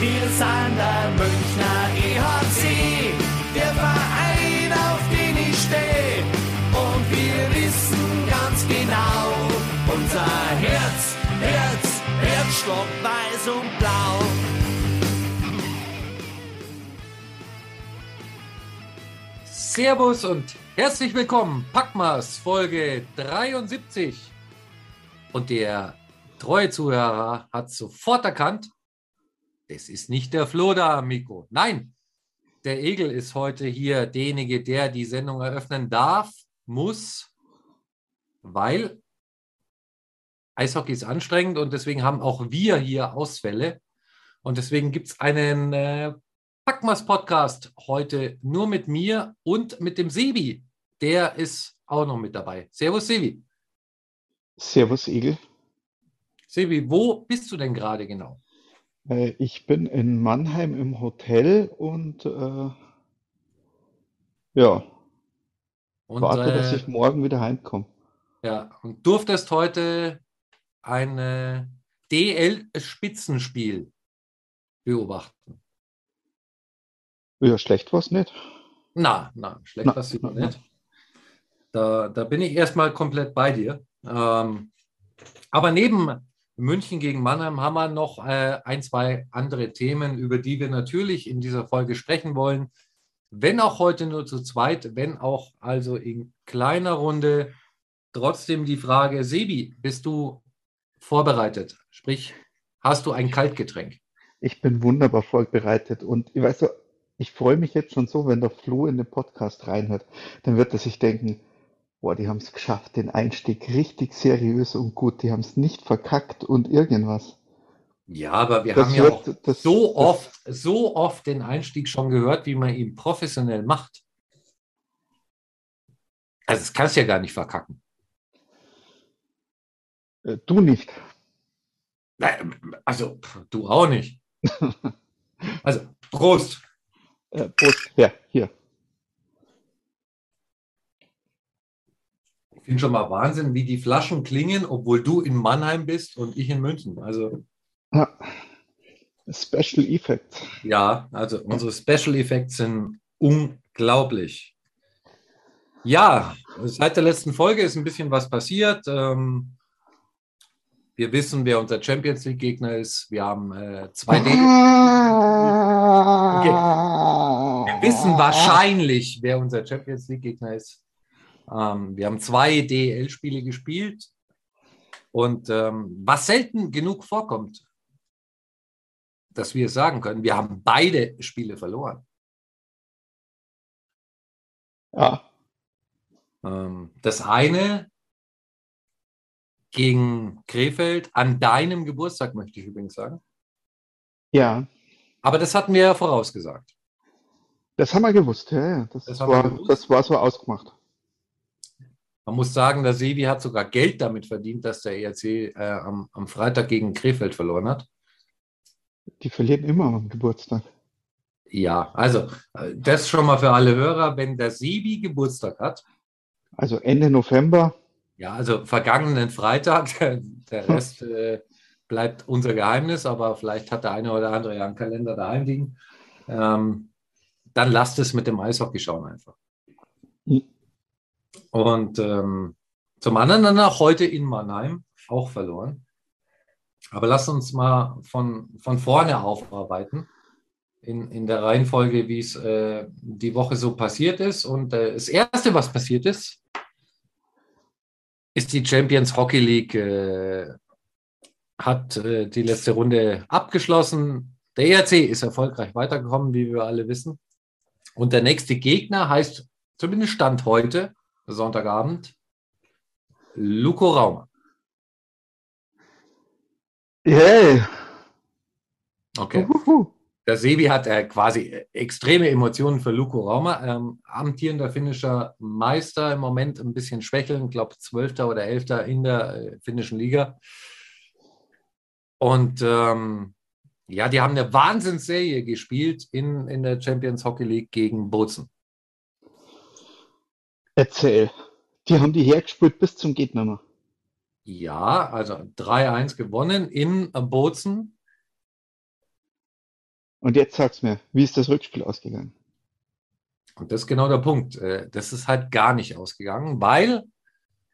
Wir sind der Münchner EHC, der Verein, auf den ich stehe. Und wir wissen ganz genau, unser Herzschlag weiß und blau. Servus und herzlich willkommen, Packmas, Folge 73. Und der treue Zuhörer hat sofort erkannt, das ist nicht der Flo da, Mikro. Nein, der Egel ist heute hier derjenige, der die Sendung eröffnen darf, muss, weil Eishockey ist anstrengend und deswegen haben auch wir hier Ausfälle. Und deswegen gibt es einen Packmas-Podcast heute nur mit mir und mit dem Sebi. Der ist auch noch mit dabei. Servus, Sebi. Servus, Egel. Sebi, wo bist du denn gerade genau? Ich bin in Mannheim im Hotel und warte, dass ich morgen wieder heimkomme. Ja, und durftest heute ein DL-Spitzenspiel beobachten? Ja, schlecht war es nicht. Na, schlecht war es nicht. Da bin ich erstmal komplett bei dir. Aber neben München gegen Mannheim haben wir noch ein, zwei andere Themen, über die wir natürlich in dieser Folge sprechen wollen. Wenn auch heute nur zu zweit, wenn auch also in kleiner Runde. Trotzdem die Frage, Sebi, bist du vorbereitet? Sprich, hast du ein Kaltgetränk? Ich bin wunderbar vorbereitet und ich freue mich jetzt schon so, wenn der Flo in den Podcast reinhört, dann wird er sich denken, boah, die haben es geschafft, den Einstieg richtig seriös und gut. Die haben es nicht verkackt und irgendwas. Ja, aber wir haben ja auch so oft den Einstieg schon gehört, wie man ihn professionell macht. Also das kannst du ja gar nicht verkacken. Du nicht. Also du auch nicht. Also Prost. Prost, ja, hier. Ich finde schon mal Wahnsinn, wie die Flaschen klingen, obwohl du in Mannheim bist und ich in München. Also ja. Special Effects. Ja, also unsere Special Effects sind unglaublich. Ja, seit der letzten Folge ist ein bisschen was passiert. Wir wissen, wer unser Champions-League-Gegner ist. Wir haben zwei Dinge. Wir wissen wahrscheinlich, wer unser Champions-League-Gegner ist. Wir haben 2 DEL-Spiele gespielt und was selten genug vorkommt, dass wir sagen können, wir haben beide Spiele verloren. Ja. Das eine gegen Krefeld, an deinem Geburtstag, möchte ich übrigens sagen. Ja. Aber das hatten wir ja vorausgesagt. Das haben wir gewusst, ja. Das war so ausgemacht. Man muss sagen, der Sevi hat sogar Geld damit verdient, dass der ERC am Freitag gegen Krefeld verloren hat. Die verlieren immer am Geburtstag. Ja, also das schon mal für alle Hörer, wenn der Sevi Geburtstag hat. Also Ende November. Ja, also vergangenen Freitag. Der Rest bleibt unser Geheimnis, aber vielleicht hat der eine oder andere ja einen Kalender daheim liegen. Dann lasst es mit dem Eishockey schauen einfach. Hm. Und zum anderen dann auch heute in Mannheim auch verloren. Aber lass uns mal von vorne aufarbeiten, in der Reihenfolge, wie es die Woche so passiert ist. Und das Erste, was passiert ist, ist die Champions-Hockey-League hat die letzte Runde abgeschlossen. Der ERC ist erfolgreich weitergekommen, wie wir alle wissen. Und der nächste Gegner heißt, zumindest Stand heute, Sonntagabend, Lukko Rauma. Yay! Yeah. Okay. Der Sebi hat quasi extreme Emotionen für Lukko Rauma. Amtierender finnischer Meister, im Moment ein bisschen schwächeln, ich glaube 12. oder 11. in der finnischen Liga. Und die haben eine Wahnsinnsserie gespielt in der Champions-Hockey-League gegen Bozen. Erzähl. Die haben die hergespielt bis zum Gegner noch. Ja, also 3-1 gewonnen in Bozen. Und jetzt sag's mir, wie ist das Rückspiel ausgegangen? Und das ist genau der Punkt. Das ist halt gar nicht ausgegangen, weil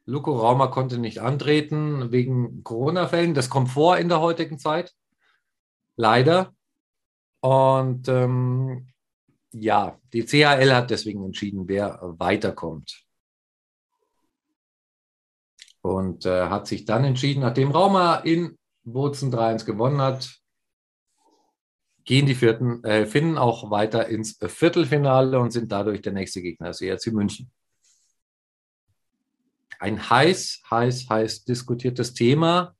Lukko Rauma konnte nicht antreten wegen Corona-Fällen. Das kommt vor in der heutigen Zeit. Leider. Und ja, die CHL hat deswegen entschieden, wer weiterkommt. Und hat sich dann entschieden, nachdem Rauma in Bozen 3-1 gewonnen hat, gehen die Finnen auch weiter ins Viertelfinale und sind dadurch der nächste Gegner, das ERC München. Ein heiß diskutiertes Thema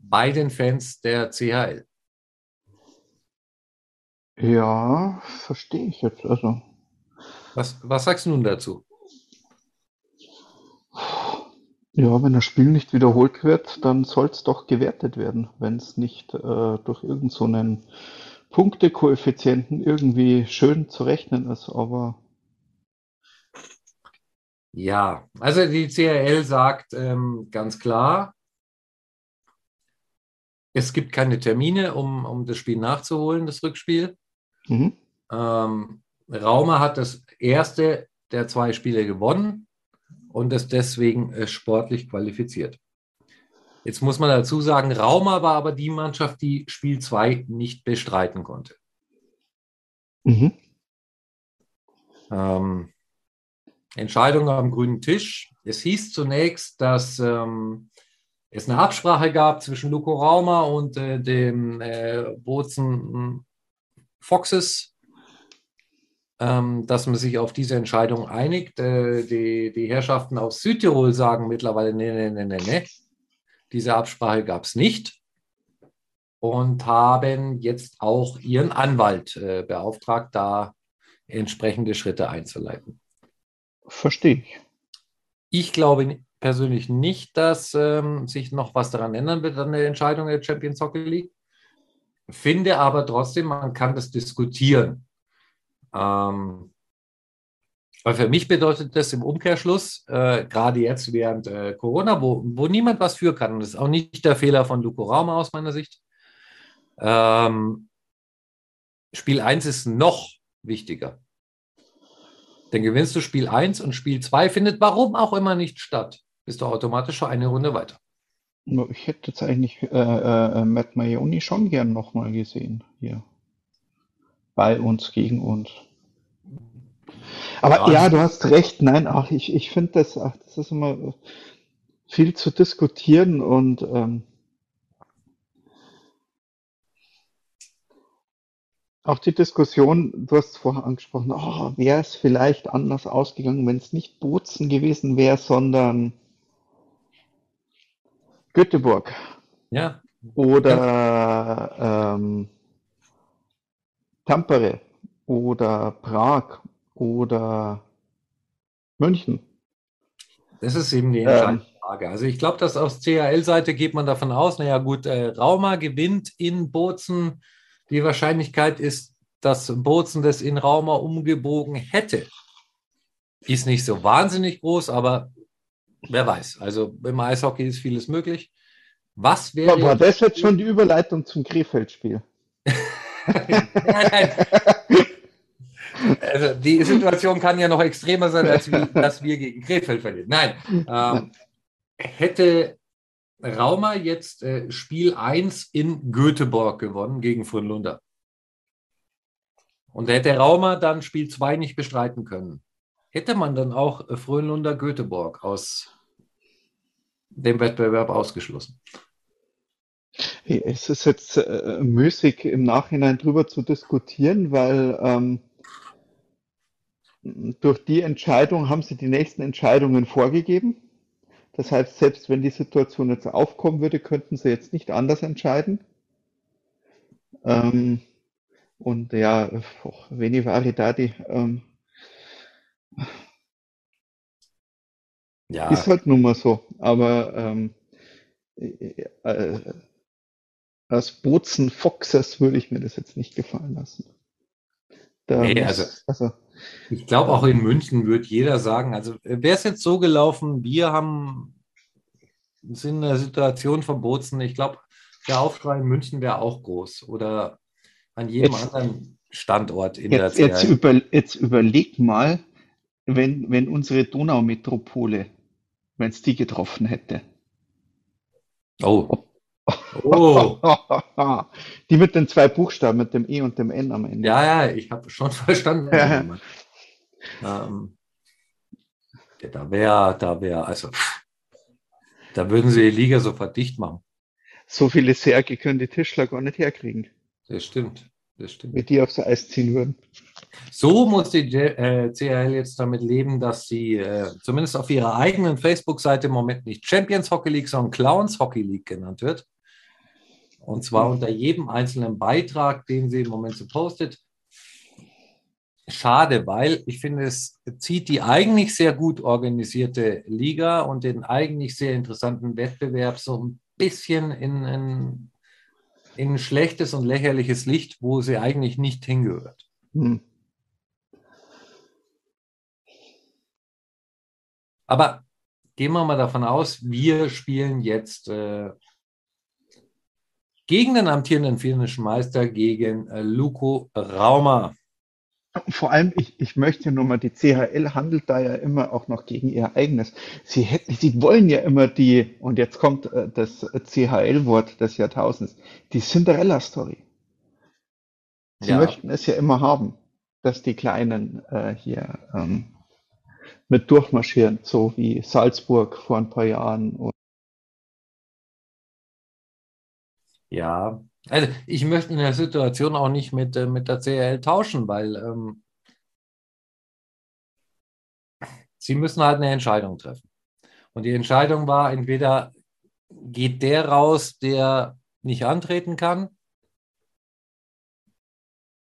bei den Fans der CHL. Ja, verstehe ich jetzt. Also. Was sagst du nun dazu? Ja, wenn das Spiel nicht wiederholt wird, dann soll es doch gewertet werden, wenn es nicht durch irgend so einen Punktekoeffizienten irgendwie schön zu rechnen ist, aber... Ja, also die CRL sagt ganz klar, es gibt keine Termine, um das Spiel nachzuholen, das Rückspiel. Mhm. Rauma hat das erste der zwei Spiele gewonnen und ist deswegen sportlich qualifiziert. Jetzt muss man dazu sagen, Rauma war aber die Mannschaft, die Spiel 2 nicht bestreiten konnte. Mhm. Entscheidung am grünen Tisch. Es hieß zunächst, dass es eine Absprache gab zwischen Lukko Rauma und dem Bozen Foxes, dass man sich auf diese Entscheidung einigt. Die Herrschaften aus Südtirol sagen mittlerweile, nee. Diese Absprache gab es nicht und haben jetzt auch ihren Anwalt beauftragt, da entsprechende Schritte einzuleiten. Verstehe ich. Ich glaube persönlich nicht, dass sich noch was daran ändern wird an der Entscheidung der Champions-Hockey-League. Finde aber trotzdem, man kann das diskutieren. Weil für mich bedeutet das im Umkehrschluss, gerade jetzt während Corona, wo niemand was für kann, und das ist auch nicht der Fehler von Lukko Rauma aus meiner Sicht, Spiel 1 ist noch wichtiger. Dann gewinnst du Spiel 1 und Spiel 2 findet warum auch immer nicht statt. Bist du automatisch schon eine Runde weiter. Ich hätte jetzt eigentlich Matt Maioni schon gern nochmal gesehen hier. Bei uns, gegen uns. Aber ja, du hast recht. Nein, ich finde das, das ist immer viel zu diskutieren und auch die Diskussion, du hast es vorher angesprochen, wäre es vielleicht anders ausgegangen, wenn es nicht Bozen gewesen wäre, sondern Göteborg. Ja. Oder Tampere oder Prag oder München. Das ist eben die entscheidende Frage. Also ich glaube, dass aus CHL-Seite geht man davon aus, naja gut, Rauma gewinnt in Bozen. Die Wahrscheinlichkeit ist, dass Bozen das in Rauma umgebogen hätte. Ist nicht so wahnsinnig groß, aber wer weiß. Also im Eishockey ist vieles möglich. Was wäre... Aber das ist jetzt schon die Überleitung zum Krefeld-Spiel. Nein. Also die Situation kann ja noch extremer sein, als dass wir gegen Krefeld verlieren. Nein. Hätte Rauma jetzt Spiel 1 in Göteborg gewonnen gegen Frölunda. Und hätte Rauma dann Spiel 2 nicht bestreiten können, hätte man dann auch Frölunda-Göteborg aus dem Wettbewerb ausgeschlossen. Hey, es ist jetzt müßig, im Nachhinein drüber zu diskutieren, weil durch die Entscheidung haben sie die nächsten Entscheidungen vorgegeben. Das heißt, selbst wenn die Situation jetzt aufkommen würde, könnten sie jetzt nicht anders entscheiden. Und ja, veni varietati. Ja. Ist halt nun mal so. Aber als Bozen Foxes würde ich mir das jetzt nicht gefallen lassen. Ich glaube, auch in München wird jeder sagen, also wäre es jetzt so gelaufen, wir sind in der Situation von Bozen, ich glaube, der Aufschrei in München wäre auch groß. Oder an jedem anderen Standort in der CR. Jetzt überleg mal, wenn unsere Donaumetropole, wenn es die getroffen hätte. Oh. Oh. Die mit den zwei Buchstaben, mit dem E und dem N am Ende. Ja, ich habe schon verstanden. Ja. Da würden sie die Liga sofort dicht machen. So viele Särge können die Tischler gar nicht herkriegen. Das stimmt. Wenn die aufs Eis ziehen würden. So muss die CHL jetzt damit leben, dass sie zumindest auf ihrer eigenen Facebook-Seite im Moment nicht Champions-Hockey-League, sondern Clowns-Hockey-League genannt wird. Und zwar unter jedem einzelnen Beitrag, den sie im Moment so postet. Schade, weil ich finde, es zieht die eigentlich sehr gut organisierte Liga und den eigentlich sehr interessanten Wettbewerb so ein bisschen in ein schlechtes und lächerliches Licht, wo sie eigentlich nicht hingehört. Aber gehen wir mal davon aus, wir spielen jetzt gegen den amtierenden finnischen Meister, gegen Lukko Rauma. Vor allem, ich möchte nur mal, die CHL handelt da ja immer auch noch gegen ihr eigenes. Sie wollen ja immer die, und jetzt kommt das CHL-Wort des Jahrtausends, die Cinderella-Story. Sie möchten es ja immer haben, dass die Kleinen hier mit durchmarschieren, so wie Salzburg vor ein paar Jahren. Ja, also ich möchte in der Situation auch nicht mit der CHL tauschen, weil sie müssen halt eine Entscheidung treffen. Und die Entscheidung war, entweder geht der raus, der nicht antreten kann,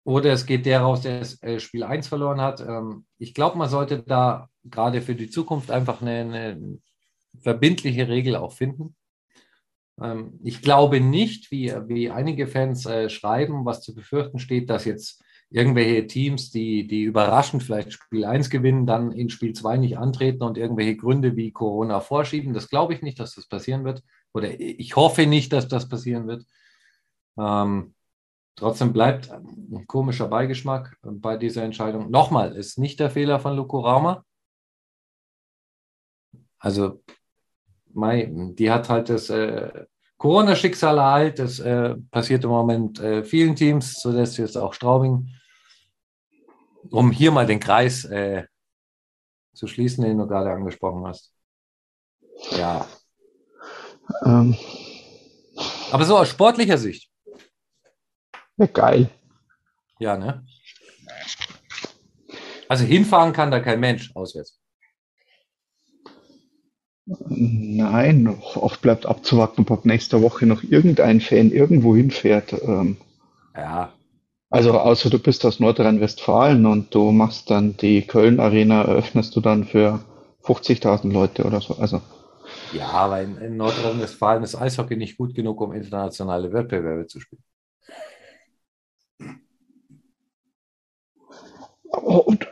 oder es geht der raus, der das Spiel 1 verloren hat. Ich glaube, man sollte da gerade für die Zukunft einfach eine verbindliche Regel auch finden. Ich glaube nicht, wie einige Fans schreiben, was zu befürchten steht, dass jetzt irgendwelche Teams, die überraschend vielleicht Spiel 1 gewinnen, dann in Spiel 2 nicht antreten und irgendwelche Gründe wie Corona vorschieben. Das glaube ich nicht, dass das passieren wird. Oder ich hoffe nicht, dass das passieren wird. Trotzdem bleibt ein komischer Beigeschmack bei dieser Entscheidung. Nochmal, ist nicht der Fehler von Lukko Rauma. Also die hat halt das Corona-Schicksal ereilt. Das passiert im Moment vielen Teams, sodass jetzt auch Straubing, um hier mal den Kreis zu schließen, den du gerade angesprochen hast. Ja. Aber so aus sportlicher Sicht. Ja, geil. Ja, ne? Also hinfahren kann da kein Mensch auswärts. Nein, oft bleibt abzuwarten, ob nächste Woche noch irgendein Fan irgendwo hinfährt. Ja. Also außer du bist aus Nordrhein-Westfalen und du machst dann die Köln-Arena, eröffnest du dann für 50.000 Leute oder so. Also. Ja, aber in Nordrhein-Westfalen ist Eishockey nicht gut genug, um internationale Wettbewerbe zu spielen. Und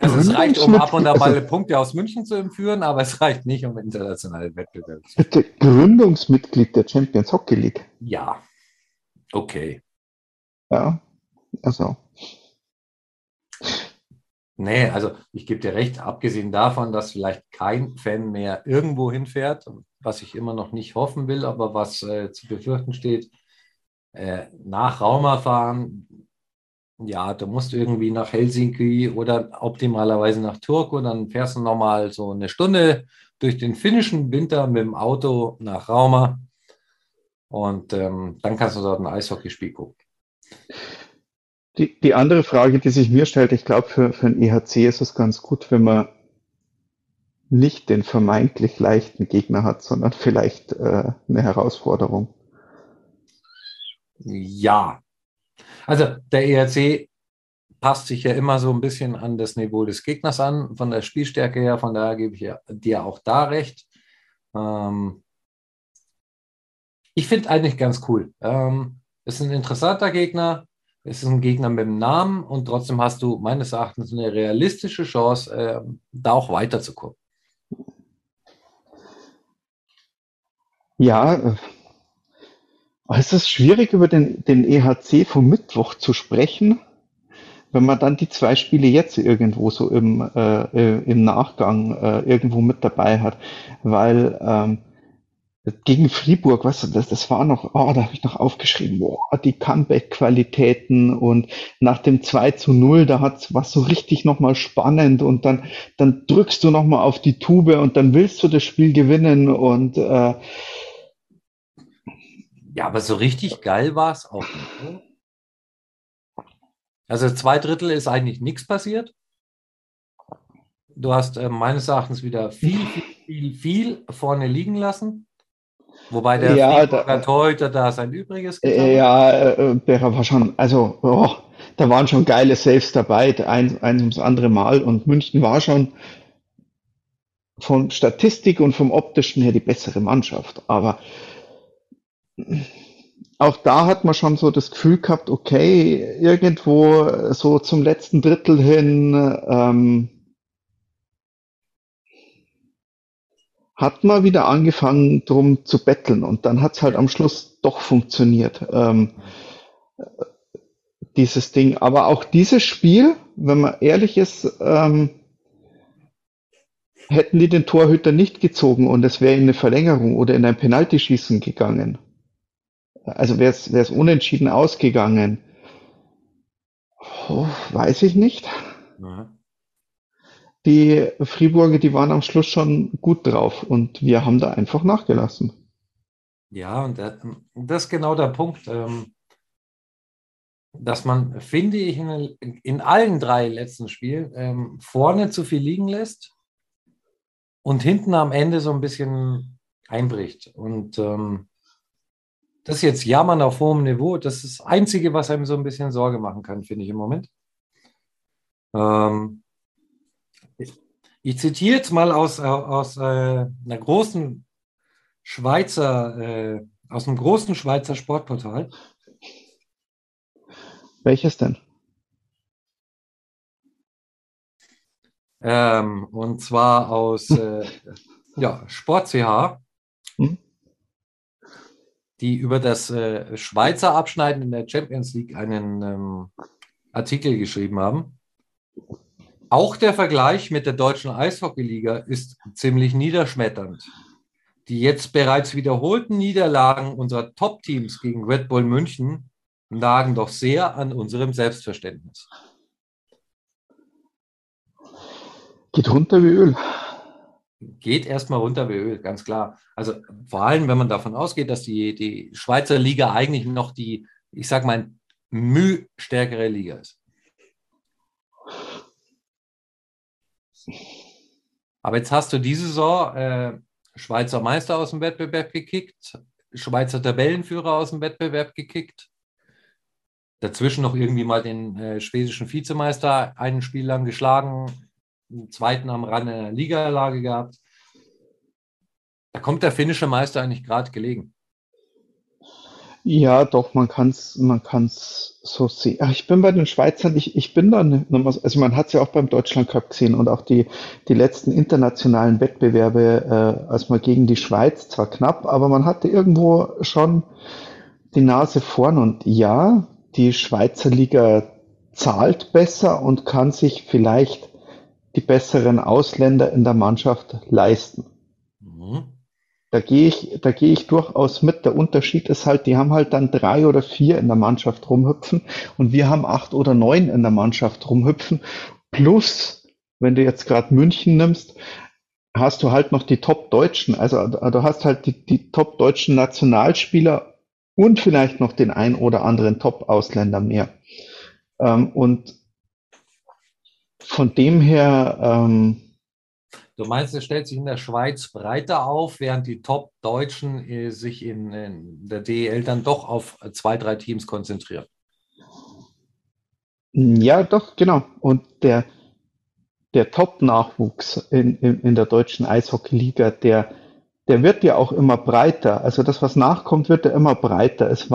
also es reicht, um ab und an mal Punkte aus München zu entführen, aber es reicht nicht, um internationale Wettbewerbe zu spielen. Bitte, Gründungsmitglied der Champions-Hockey-League. Ja, okay. Ja, also. Nee, also ich gebe dir recht, abgesehen davon, dass vielleicht kein Fan mehr irgendwo hinfährt, was ich immer noch nicht hoffen will, aber was zu befürchten steht, nach Rauma fahren. Ja, du musst irgendwie nach Helsinki oder optimalerweise nach Turku, dann fährst du nochmal so eine Stunde durch den finnischen Winter mit dem Auto nach Rauma und dann kannst du dort ein Eishockeyspiel gucken. Die andere Frage, die sich mir stellt, ich glaube, für den EHC ist es ganz gut, wenn man nicht den vermeintlich leichten Gegner hat, sondern vielleicht eine Herausforderung. Ja. Also der ERC passt sich ja immer so ein bisschen an das Niveau des Gegners an, von der Spielstärke her, von daher gebe ich dir auch da recht. Ich finde eigentlich ganz cool. Es ist ein interessanter Gegner, es ist ein Gegner mit dem Namen und trotzdem hast du meines Erachtens eine realistische Chance, da auch weiterzukommen. Ja, Es ist schwierig, über den EHC vom Mittwoch zu sprechen, wenn man dann die zwei Spiele jetzt irgendwo so im Nachgang irgendwo mit dabei hat, weil gegen Fribourg, weißt du, das war noch, da habe ich noch aufgeschrieben, die Comeback-Qualitäten, und nach dem 2:0, da war's so richtig nochmal spannend, und dann drückst du nochmal auf die Tube und dann willst du das Spiel gewinnen, und ja, aber so richtig geil war's auch nicht, ne? Also 2/3 ist eigentlich nichts passiert. Du hast meines Erachtens wieder viel vorne liegen lassen. Wobei der Torhüter da sein Übriges getan hat. Berra war schon, also da waren schon geile Saves dabei, eins ums andere Mal, und München war schon von Statistik und vom Optischen her die bessere Mannschaft, aber auch da hat man schon so das Gefühl gehabt, okay, irgendwo so zum letzten Drittel hin hat man wieder angefangen, drum zu betteln, und dann hat's halt am Schluss doch funktioniert, dieses Ding. Aber auch dieses Spiel, wenn man ehrlich ist, hätten die den Torhüter nicht gezogen und es wäre in eine Verlängerung oder in ein Penaltyschießen gegangen. Also wär's unentschieden ausgegangen. Weiß ich nicht. Ja. Die Friburger, die waren am Schluss schon gut drauf, und wir haben da einfach nachgelassen. Ja, und das ist genau der Punkt, dass man, finde ich, in allen drei letzten Spielen vorne zu viel liegen lässt und hinten am Ende so ein bisschen einbricht. Und das jetzt Jammern auf hohem Niveau, das ist das Einzige, was einem so ein bisschen Sorge machen kann, finde ich im Moment. Ich zitiere jetzt mal aus einer großen Schweizer, aus einem großen Schweizer Sportportal. Welches denn? Und zwar aus Sport CH, die über das Schweizer Abschneiden in der Champions League einen Artikel geschrieben haben. Auch der Vergleich mit der deutschen Eishockeyliga ist ziemlich niederschmetternd. Die jetzt bereits wiederholten Niederlagen unserer Top-Teams gegen Red Bull München lagen doch sehr an unserem Selbstverständnis. Geht runter wie Öl. Geht erstmal runter wie Öl, ganz klar. Also vor allem, wenn man davon ausgeht, dass die Schweizer Liga eigentlich noch die, ich sag mal, stärkere Liga ist. Aber jetzt hast du diese Saison Schweizer Meister aus dem Wettbewerb gekickt, Schweizer Tabellenführer aus dem Wettbewerb gekickt, dazwischen noch irgendwie mal den schwedischen Vizemeister ein Spiel lang geschlagen, den zweiten am Rande einer Ligalage gehabt. Da kommt der finnische Meister eigentlich gerade gelegen. Ja, doch, man kann's so sehen. Ich bin bei den Schweizern, ich bin dann nochmal, also man hat's ja auch beim Deutschlandcup gesehen und auch die letzten internationalen Wettbewerbe, als man gegen die Schweiz, zwar knapp, aber man hatte irgendwo schon die Nase vorn, und ja, die Schweizer Liga zahlt besser und kann sich vielleicht die besseren Ausländer in der Mannschaft leisten. Mhm. Da gehe ich durchaus mit. Der Unterschied ist halt, die haben halt dann 3 oder 4 in der Mannschaft rumhüpfen, und wir haben 8 oder 9 in der Mannschaft rumhüpfen. Plus, wenn du jetzt gerade München nimmst, hast du halt noch die Top-Deutschen. Also du hast halt die Top-Deutschen Nationalspieler und vielleicht noch den ein oder anderen Top-Ausländer mehr. Und von dem her... Du meinst, es stellt sich in der Schweiz breiter auf, während die Top-Deutschen sich in der DEL dann doch auf 2, 3 Teams konzentrieren? Ja, doch, genau. Und der Top-Nachwuchs in der deutschen Eishockey-Liga, der wird ja auch immer breiter. Also das, was nachkommt, wird ja immer breiter. Ist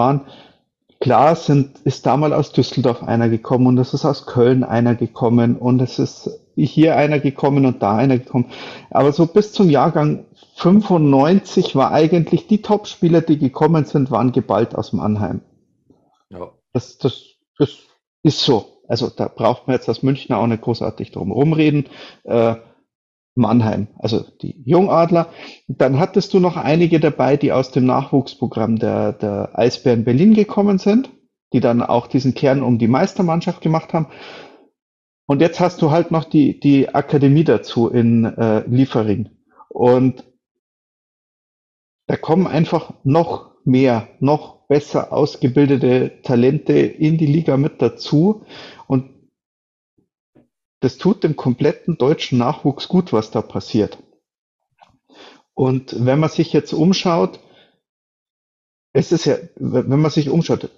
da mal aus Düsseldorf einer gekommen, und es ist aus Köln einer gekommen, und es ist hier einer gekommen und da einer gekommen. Aber so bis zum Jahrgang 95 war eigentlich, die Top-Spieler, die gekommen sind, waren geballt aus Mannheim. Ja. Das ist so. Also da braucht man jetzt als Münchner auch nicht großartig drum rumreden. Mannheim, also die Jungadler. Dann hattest du noch einige dabei, die aus dem Nachwuchsprogramm der Eisbären Berlin gekommen sind, die dann auch diesen Kern um die Meistermannschaft gemacht haben. Und jetzt hast du halt noch die Akademie dazu in Liefering. Und da kommen einfach noch mehr, noch besser ausgebildete Talente in die Liga mit dazu. Und das tut dem kompletten deutschen Nachwuchs gut, was da passiert. Und wenn man sich jetzt umschaut,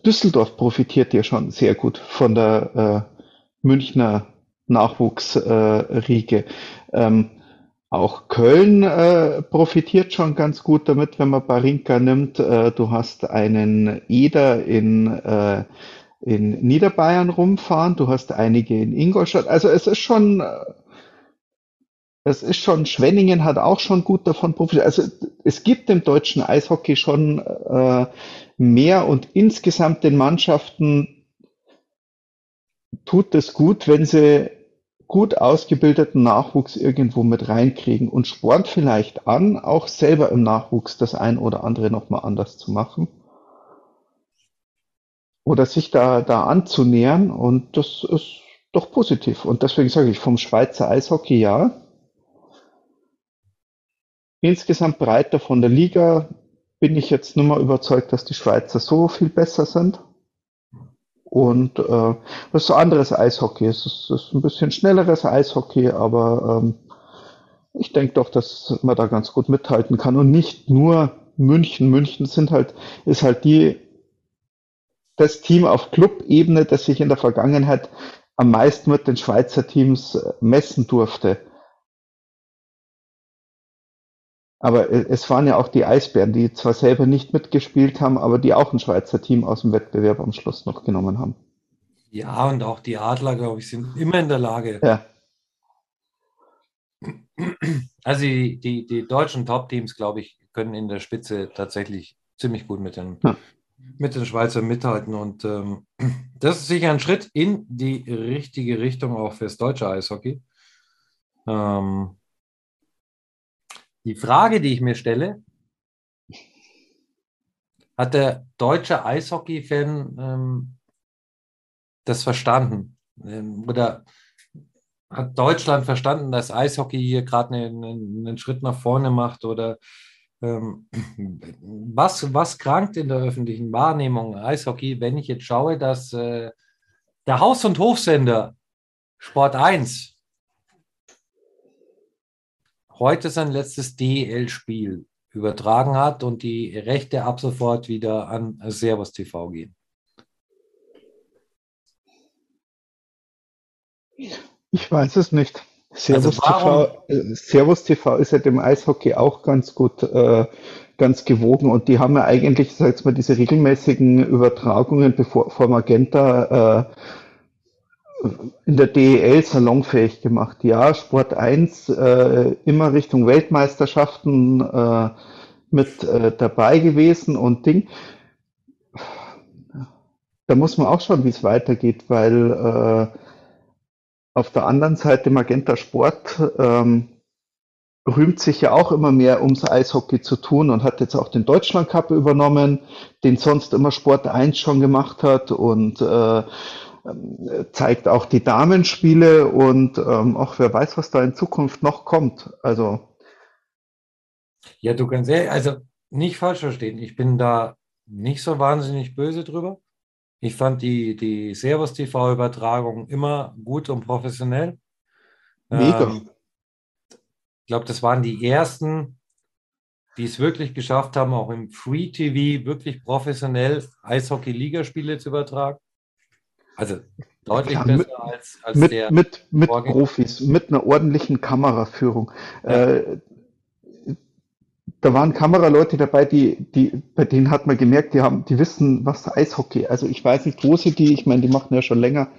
Düsseldorf profitiert ja schon sehr gut von der Münchner Nachwuchsriege. Auch Köln profitiert schon ganz gut damit, wenn man Barinka nimmt. Du hast einen Eder in Niederbayern rumfahren, du hast einige in Ingolstadt. Also es ist schon, Schwenningen hat auch schon gut davon profitiert. Also es gibt dem deutschen Eishockey schon mehr, und insgesamt den Mannschaften tut es gut, wenn sie gut ausgebildeten Nachwuchs irgendwo mit reinkriegen und spornt vielleicht an, auch selber im Nachwuchs das ein oder andere nochmal anders zu machen oder sich da anzunähern, und das ist doch positiv. Und deswegen sage ich vom Schweizer Eishockey ja, insgesamt breiter von der Liga bin ich jetzt nur mal überzeugt, dass die Schweizer so viel besser sind. Und das ist so anderes Eishockey. Es ist ein bisschen schnelleres Eishockey, aber ich denke doch, dass man da ganz gut mithalten kann. Und nicht nur München. München ist halt das Team auf Club-Ebene, das sich in der Vergangenheit am meisten mit den Schweizer Teams messen durfte. Aber es waren ja auch die Eisbären, die zwar selber nicht mitgespielt haben, aber die auch ein Schweizer Team aus dem Wettbewerb am Schluss noch genommen haben. Ja, und auch die Adler, glaube ich, sind immer in der Lage. Ja. Also die deutschen Top-Teams, glaube ich, können in der Spitze tatsächlich ziemlich gut mit den Schweizern mithalten. Und das ist sicher ein Schritt in die richtige Richtung auch fürs deutsche Eishockey. Die Frage, die ich mir stelle, hat der deutsche Eishockey-Fan das verstanden? Oder hat Deutschland verstanden, dass Eishockey hier gerade einen Schritt nach vorne macht? Oder was krankt in der öffentlichen Wahrnehmung Eishockey, wenn ich jetzt schaue, dass der Haus- und Hofsender Sport 1 heute sein letztes DEL-Spiel übertragen hat und die Rechte ab sofort wieder an Servus TV gehen? Ich weiß es nicht. Servus TV ist ja dem Eishockey auch ganz gut, ganz gewogen, und die haben ja eigentlich, sag ich mal, diese regelmäßigen Übertragungen vor Magenta in der DEL salonfähig gemacht. Ja, Sport 1 immer Richtung Weltmeisterschaften mit dabei gewesen und Ding. Da muss man auch schauen, wie es weitergeht, weil auf der anderen Seite Magenta Sport rühmt sich ja auch immer mehr ums Eishockey zu tun und hat jetzt auch den Deutschland-Cup übernommen, den sonst immer Sport 1 schon gemacht hat, und zeigt auch die Damenspiele, und auch wer weiß, was da in Zukunft noch kommt. Also ja, du kannst also nicht falsch verstehen. Ich bin da nicht so wahnsinnig böse drüber. Ich fand die Servus TV-Übertragung immer gut und professionell. Mega. Ich glaube, das waren die ersten, die es wirklich geschafft haben, auch im Free TV wirklich professionell Eishockey-Ligaspiele zu übertragen. Also deutlich besser als der mit Profis, mit einer ordentlichen Kameraführung. Ja. da waren Kameraleute dabei, bei denen hat man gemerkt, die wissen, was Eishockey, also ich weiß nicht, wo sie ich meine, die machen ja schon länger,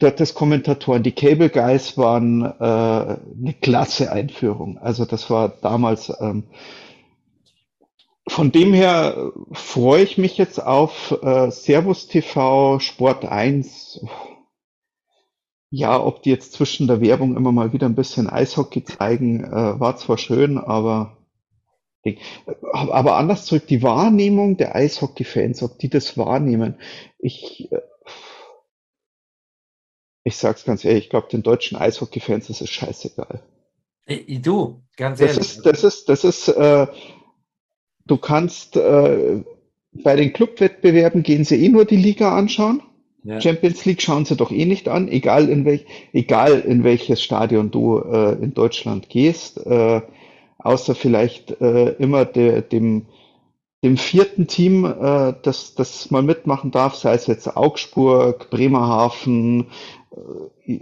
dort das Kommentatoren, die Cable Guys waren eine klasse Einführung, also das war damals, von dem her freue ich mich jetzt auf Servus TV, Sport 1, ja, ob die jetzt zwischen der Werbung immer mal wieder ein bisschen Eishockey zeigen, war zwar schön, aber anders zurück, die Wahrnehmung der Eishockey-Fans, ob die das wahrnehmen. Ich sag's ganz ehrlich, ich glaube, den deutschen Eishockey-Fans ist es scheißegal. Du, ganz ehrlich. Du kannst bei den Clubwettbewerben gehen sie nur die Liga anschauen. Ja. Champions League schauen sie doch nicht an, egal in welches Stadion du in Deutschland gehst, außer vielleicht immer dem vierten Team, das mal mitmachen darf, sei es jetzt Augsburg, Bremerhaven,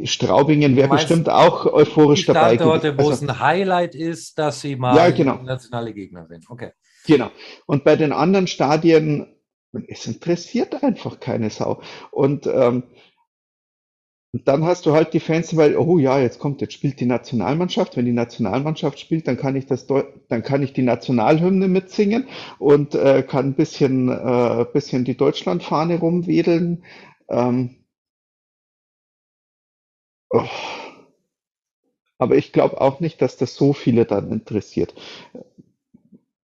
Straubingen wäre bestimmt auch euphorisch dabei. Standorte, wo es ein Highlight ist, dass sie mal internationale Gegner sind. Okay. Genau. Und bei den anderen Stadien, es interessiert einfach keine Sau. Und dann hast du halt die Fans, weil, oh ja, jetzt spielt die Nationalmannschaft. Wenn die Nationalmannschaft spielt, dann kann ich die Nationalhymne mitsingen und kann ein bisschen die Deutschlandfahne rumwedeln. Aber ich glaube auch nicht, dass das so viele dann interessiert.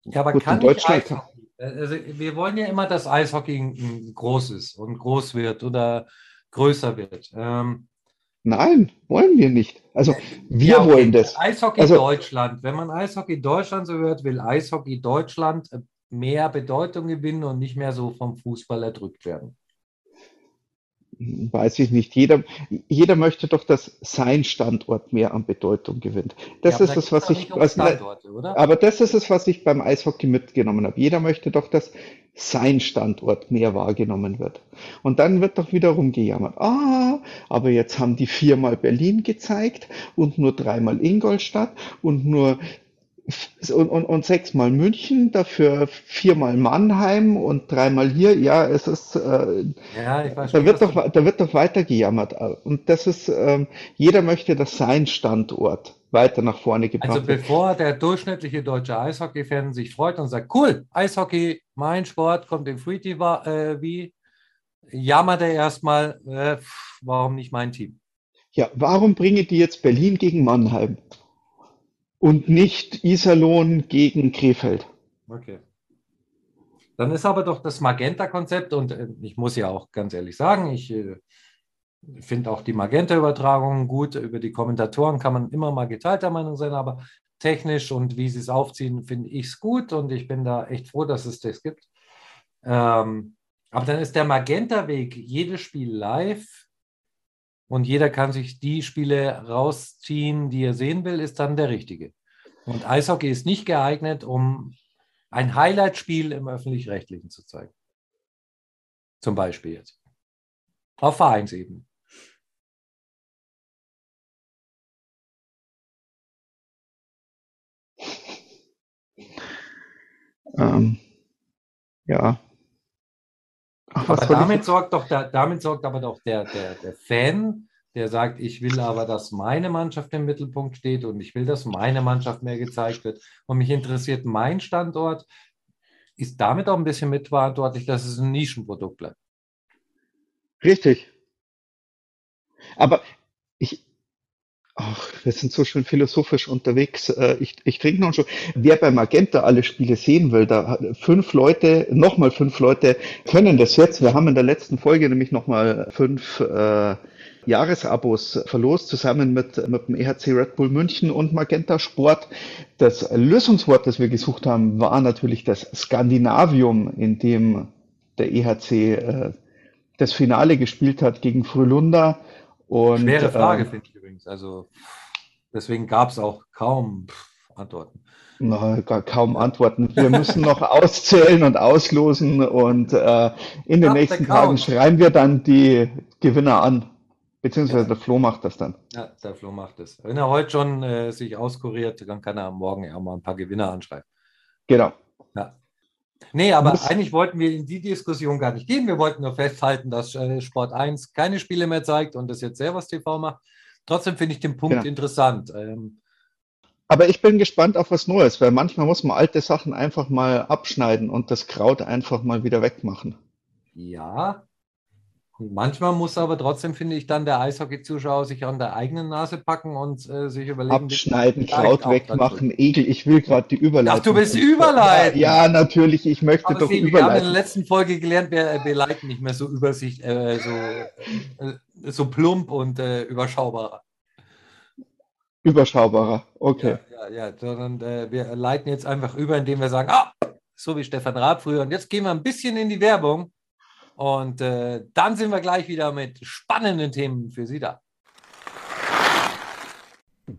Ja, aber gut, kann in Deutschland ich Eishockey? Also wir wollen ja immer, dass Eishockey groß ist und groß wird oder größer wird. Nein, wollen wir nicht. Also wir wollen das. Eishockey Deutschland. Wenn man Eishockey Deutschland so hört, will Eishockey Deutschland mehr Bedeutung gewinnen und nicht mehr so vom Fußball erdrückt werden. Weiß ich nicht. Jeder möchte doch, dass sein Standort mehr an Bedeutung gewinnt. Das ist es, was ich. Aber das ist es, was ich beim Eishockey mitgenommen habe. Jeder möchte doch, dass sein Standort mehr wahrgenommen wird. Und dann wird doch wiederum gejammert. Aber jetzt haben die 4-mal Berlin gezeigt und nur 3-mal Ingolstadt und nur. Und 6-mal München, dafür 4-mal Mannheim und 3-mal hier. Ja, es ist, da wird doch weiter gejammert. Und das ist, jeder möchte, dass sein Standort weiter nach vorne gebracht wird. Also bevor der durchschnittliche deutsche Eishockey-Fan sich freut und sagt, cool, Eishockey, mein Sport, kommt im Free TV, jammert er erstmal, warum nicht mein Team? Ja, warum bringe die jetzt Berlin gegen Mannheim? Und nicht Iserlohn gegen Krefeld. Okay. Dann ist aber doch das Magenta-Konzept, und ich muss ja auch ganz ehrlich sagen, ich finde auch die Magenta-Übertragungen gut. Über die Kommentatoren kann man immer mal geteilter Meinung sein, aber technisch und wie sie es aufziehen, finde ich es gut. Und ich bin da echt froh, dass es das gibt. Aber dann ist der Magenta-Weg, jedes Spiel live, und jeder kann sich die Spiele rausziehen, die er sehen will, ist dann der richtige. Und Eishockey ist nicht geeignet, um ein Highlight-Spiel im Öffentlich-Rechtlichen zu zeigen. Zum Beispiel jetzt. Auf Vereinsebene. Ja. Aber damit sorgt der Fan, der sagt, ich will aber, dass meine Mannschaft im Mittelpunkt steht und ich will, dass meine Mannschaft mehr gezeigt wird und mich interessiert mein Standort, ist damit auch ein bisschen mitverantwortlich, dass es ein Nischenprodukt bleibt. Richtig. Aber wir sind so schön philosophisch unterwegs. Ich trinke noch schon. Wer bei Magenta alle Spiele sehen will, da nochmal fünf Leute können das jetzt. Wir haben in der letzten Folge nämlich nochmal 5 Jahresabos verlost, zusammen mit dem EHC Red Bull München und Magenta Sport. Das Lösungswort, das wir gesucht haben, war natürlich das Skandinavium, in dem der EHC das Finale gespielt hat gegen Frölunda. Und, schwere Frage, finde ich übrigens. Also deswegen gab es auch kaum Antworten. Wir müssen noch auszählen und auslosen und in den nächsten Tagen schreiben wir dann die Gewinner an. Beziehungsweise der Flo macht das dann. Ja, der Flo macht das. Wenn er heute schon sich auskuriert, dann kann er am Morgen ja mal ein paar Gewinner anschreiben. Genau. Ja. Nee, aber eigentlich wollten wir in die Diskussion gar nicht gehen. Wir wollten nur festhalten, dass Sport 1 keine Spiele mehr zeigt und das jetzt Servus TV macht. Trotzdem finde ich den Punkt interessant. Aber ich bin gespannt auf was Neues, weil manchmal muss man alte Sachen einfach mal abschneiden und das Kraut einfach mal wieder wegmachen. Ja, und manchmal muss aber trotzdem, finde ich, dann der Eishockey-Zuschauer sich an der eigenen Nase packen und sich überlegen. Abschneiden, Kraut wegmachen, Egel, ich will gerade die Überleitung. Ach, du willst überleiten? Ja, ja, natürlich, ich möchte aber doch überleiten. Wir haben in der letzten Folge gelernt, wir leiten nicht mehr so so plump und überschaubarer. Überschaubarer, okay. Ja, sondern wir leiten jetzt einfach über, indem wir sagen, so wie Stefan Raab früher. Und jetzt gehen wir ein bisschen in die Werbung. Und dann sind wir gleich wieder mit spannenden Themen für Sie da.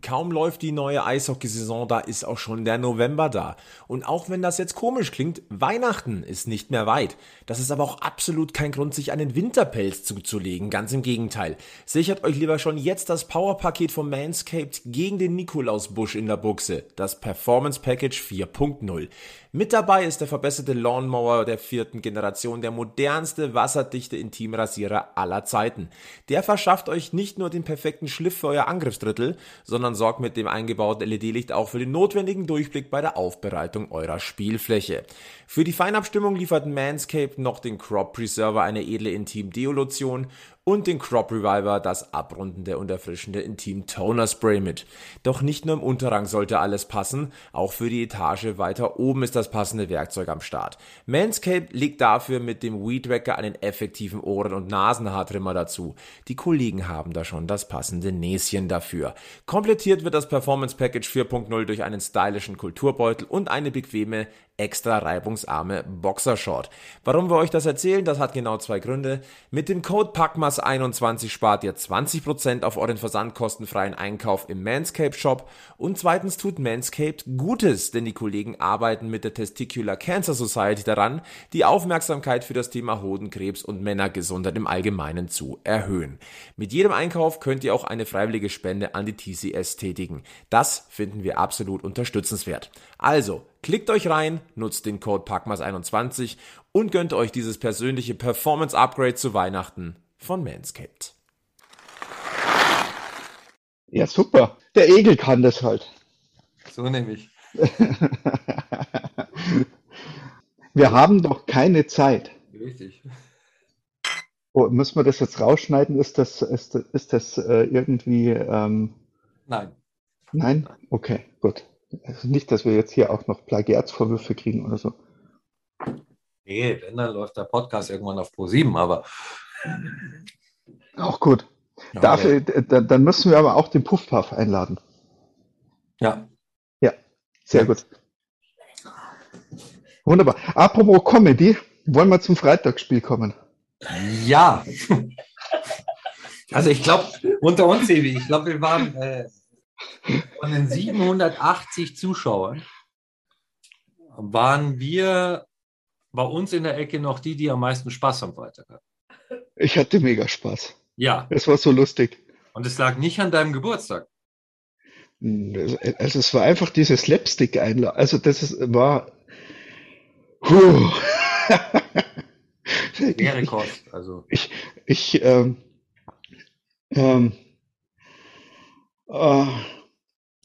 Kaum läuft die neue Eishockey-Saison, da ist auch schon der November da. Und auch wenn das jetzt komisch klingt, Weihnachten ist nicht mehr weit. Das ist aber auch absolut kein Grund, sich einen Winterpelz zuzulegen, ganz im Gegenteil. Sichert euch lieber schon jetzt das Powerpaket von Manscaped gegen den Nikolausbusch in der Buchse, das Performance Package 4.0. Mit dabei ist der verbesserte Lawnmower der 4. Generation, der modernste, wasserdichte Intimrasierer aller Zeiten. Der verschafft euch nicht nur den perfekten Schliff für euer Angriffsdrittel, sondern sorgt mit dem eingebauten LED-Licht auch für den notwendigen Durchblick bei der Aufbereitung eurer Spielfläche. Für die Feinabstimmung liefert Manscaped noch den Crop Preserver, eine edle Intim-Deo-Lotion, und den Crop Reviver, das abrundende und erfrischende Intim Toner Spray mit. Doch nicht nur im Unterrang sollte alles passen, auch für die Etage weiter oben ist das passende Werkzeug am Start. Manscaped legt dafür mit dem Weed Wacker einen effektiven Ohren- und Nasenhaartrimmer dazu. Die Kollegen haben da schon das passende Näschen dafür. Komplettiert wird das Performance Package 4.0 durch einen stylischen Kulturbeutel und eine bequeme, extra reibungsarme Boxershort. Warum wir euch das erzählen, das hat genau 2 Gründe. Mit dem Code Packmas21 spart ihr 20% auf euren versandkostenfreien Einkauf im Manscaped Shop. Und zweitens tut Manscaped Gutes, denn die Kollegen arbeiten mit der Testicular Cancer Society daran, die Aufmerksamkeit für das Thema Hodenkrebs und Männergesundheit im Allgemeinen zu erhöhen. Mit jedem Einkauf könnt ihr auch eine freiwillige Spende an die TCS tätigen. Das finden wir absolut unterstützenswert. Also, klickt euch rein, nutzt den Code PACKMAS21 und gönnt euch dieses persönliche Performance-Upgrade zu Weihnachten von Manscaped. Ja, super. Der Egel kann das halt. So nämlich. Wir haben doch keine Zeit. Richtig. Oh, müssen wir das jetzt rausschneiden? Ist das irgendwie... Nein. Nein? Okay, gut. Also nicht, dass wir jetzt hier auch noch Plagiatsvorwürfe kriegen oder so. Nee, wenn, dann läuft der Podcast irgendwann auf Pro7, aber... Auch gut. Ja, dafür, dann müssen wir aber auch den Puffpuff einladen. Ja. Ja, sehr gut. Wunderbar. Apropos Comedy, wollen wir zum Freitagsspiel kommen? Ja. Also ich glaube, unter uns, Evi, wir waren... Von den 780 Zuschauern waren wir bei uns in der Ecke noch die am meisten Spaß am Freitag hatten. Ich hatte mega Spaß. Ja. Es war so lustig. Und es lag nicht an deinem Geburtstag. Also es war einfach dieses Slapstick-Einlauf. Also Schwere Kost. Also.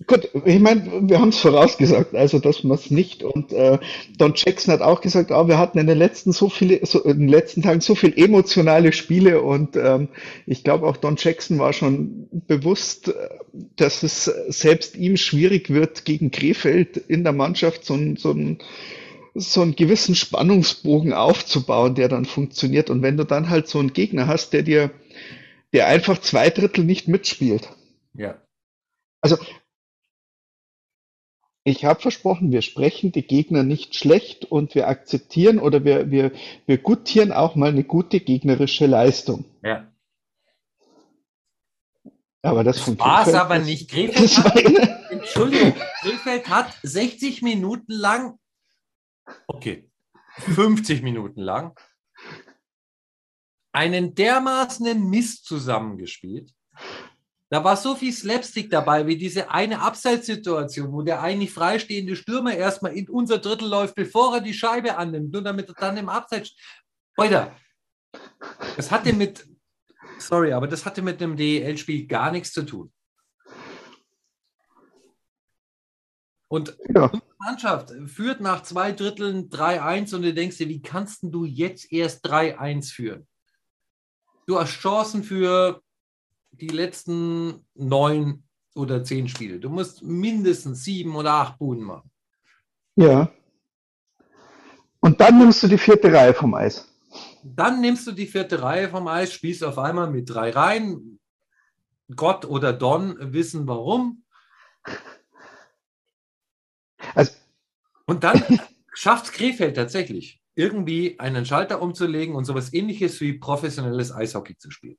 Gut, ich meine, wir haben es vorausgesagt, also dass man es nicht. Und Don Jackson hat auch gesagt, wir hatten in den letzten Tagen so viele emotionale Spiele. Und ich glaube, auch Don Jackson war schon bewusst, dass es selbst ihm schwierig wird, gegen Krefeld in der Mannschaft so einen gewissen Spannungsbogen aufzubauen, der dann funktioniert. Und wenn du dann halt so einen Gegner hast, der einfach 2 Drittel nicht mitspielt. Ja. Also, ich habe versprochen, wir sprechen die Gegner nicht schlecht und wir akzeptieren oder wir gutieren auch mal eine gute gegnerische Leistung. Ja. Aber das funktioniert. War es aber nicht. Krefeld hat 60 Minuten lang, 50 Minuten lang, einen dermaßen Mist zusammengespielt. Da war so viel Slapstick dabei, wie diese eine Abseitssituation, wo der eigentlich freistehende Stürmer erstmal in unser Drittel läuft, bevor er die Scheibe annimmt, nur damit er dann im Abseits... Alter, das hatte mit... Sorry, aber das hatte mit dem DEL-Spiel gar nichts zu tun. Und ja, die Mannschaft führt nach 2 Dritteln 3-1 und du denkst dir, wie kannst du jetzt erst 3-1 führen? Du hast Chancen für die letzten 9 oder 10 Spiele. Du musst mindestens 7 oder 8 Buden machen. Ja. Und dann nimmst du die 4. Reihe vom Eis. Dann nimmst du die 4. Reihe vom Eis, spielst auf einmal mit 3 Reihen. Gott oder Don wissen warum. Also. Und dann schafft Krefeld tatsächlich, irgendwie einen Schalter umzulegen und sowas Ähnliches wie professionelles Eishockey zu spielen.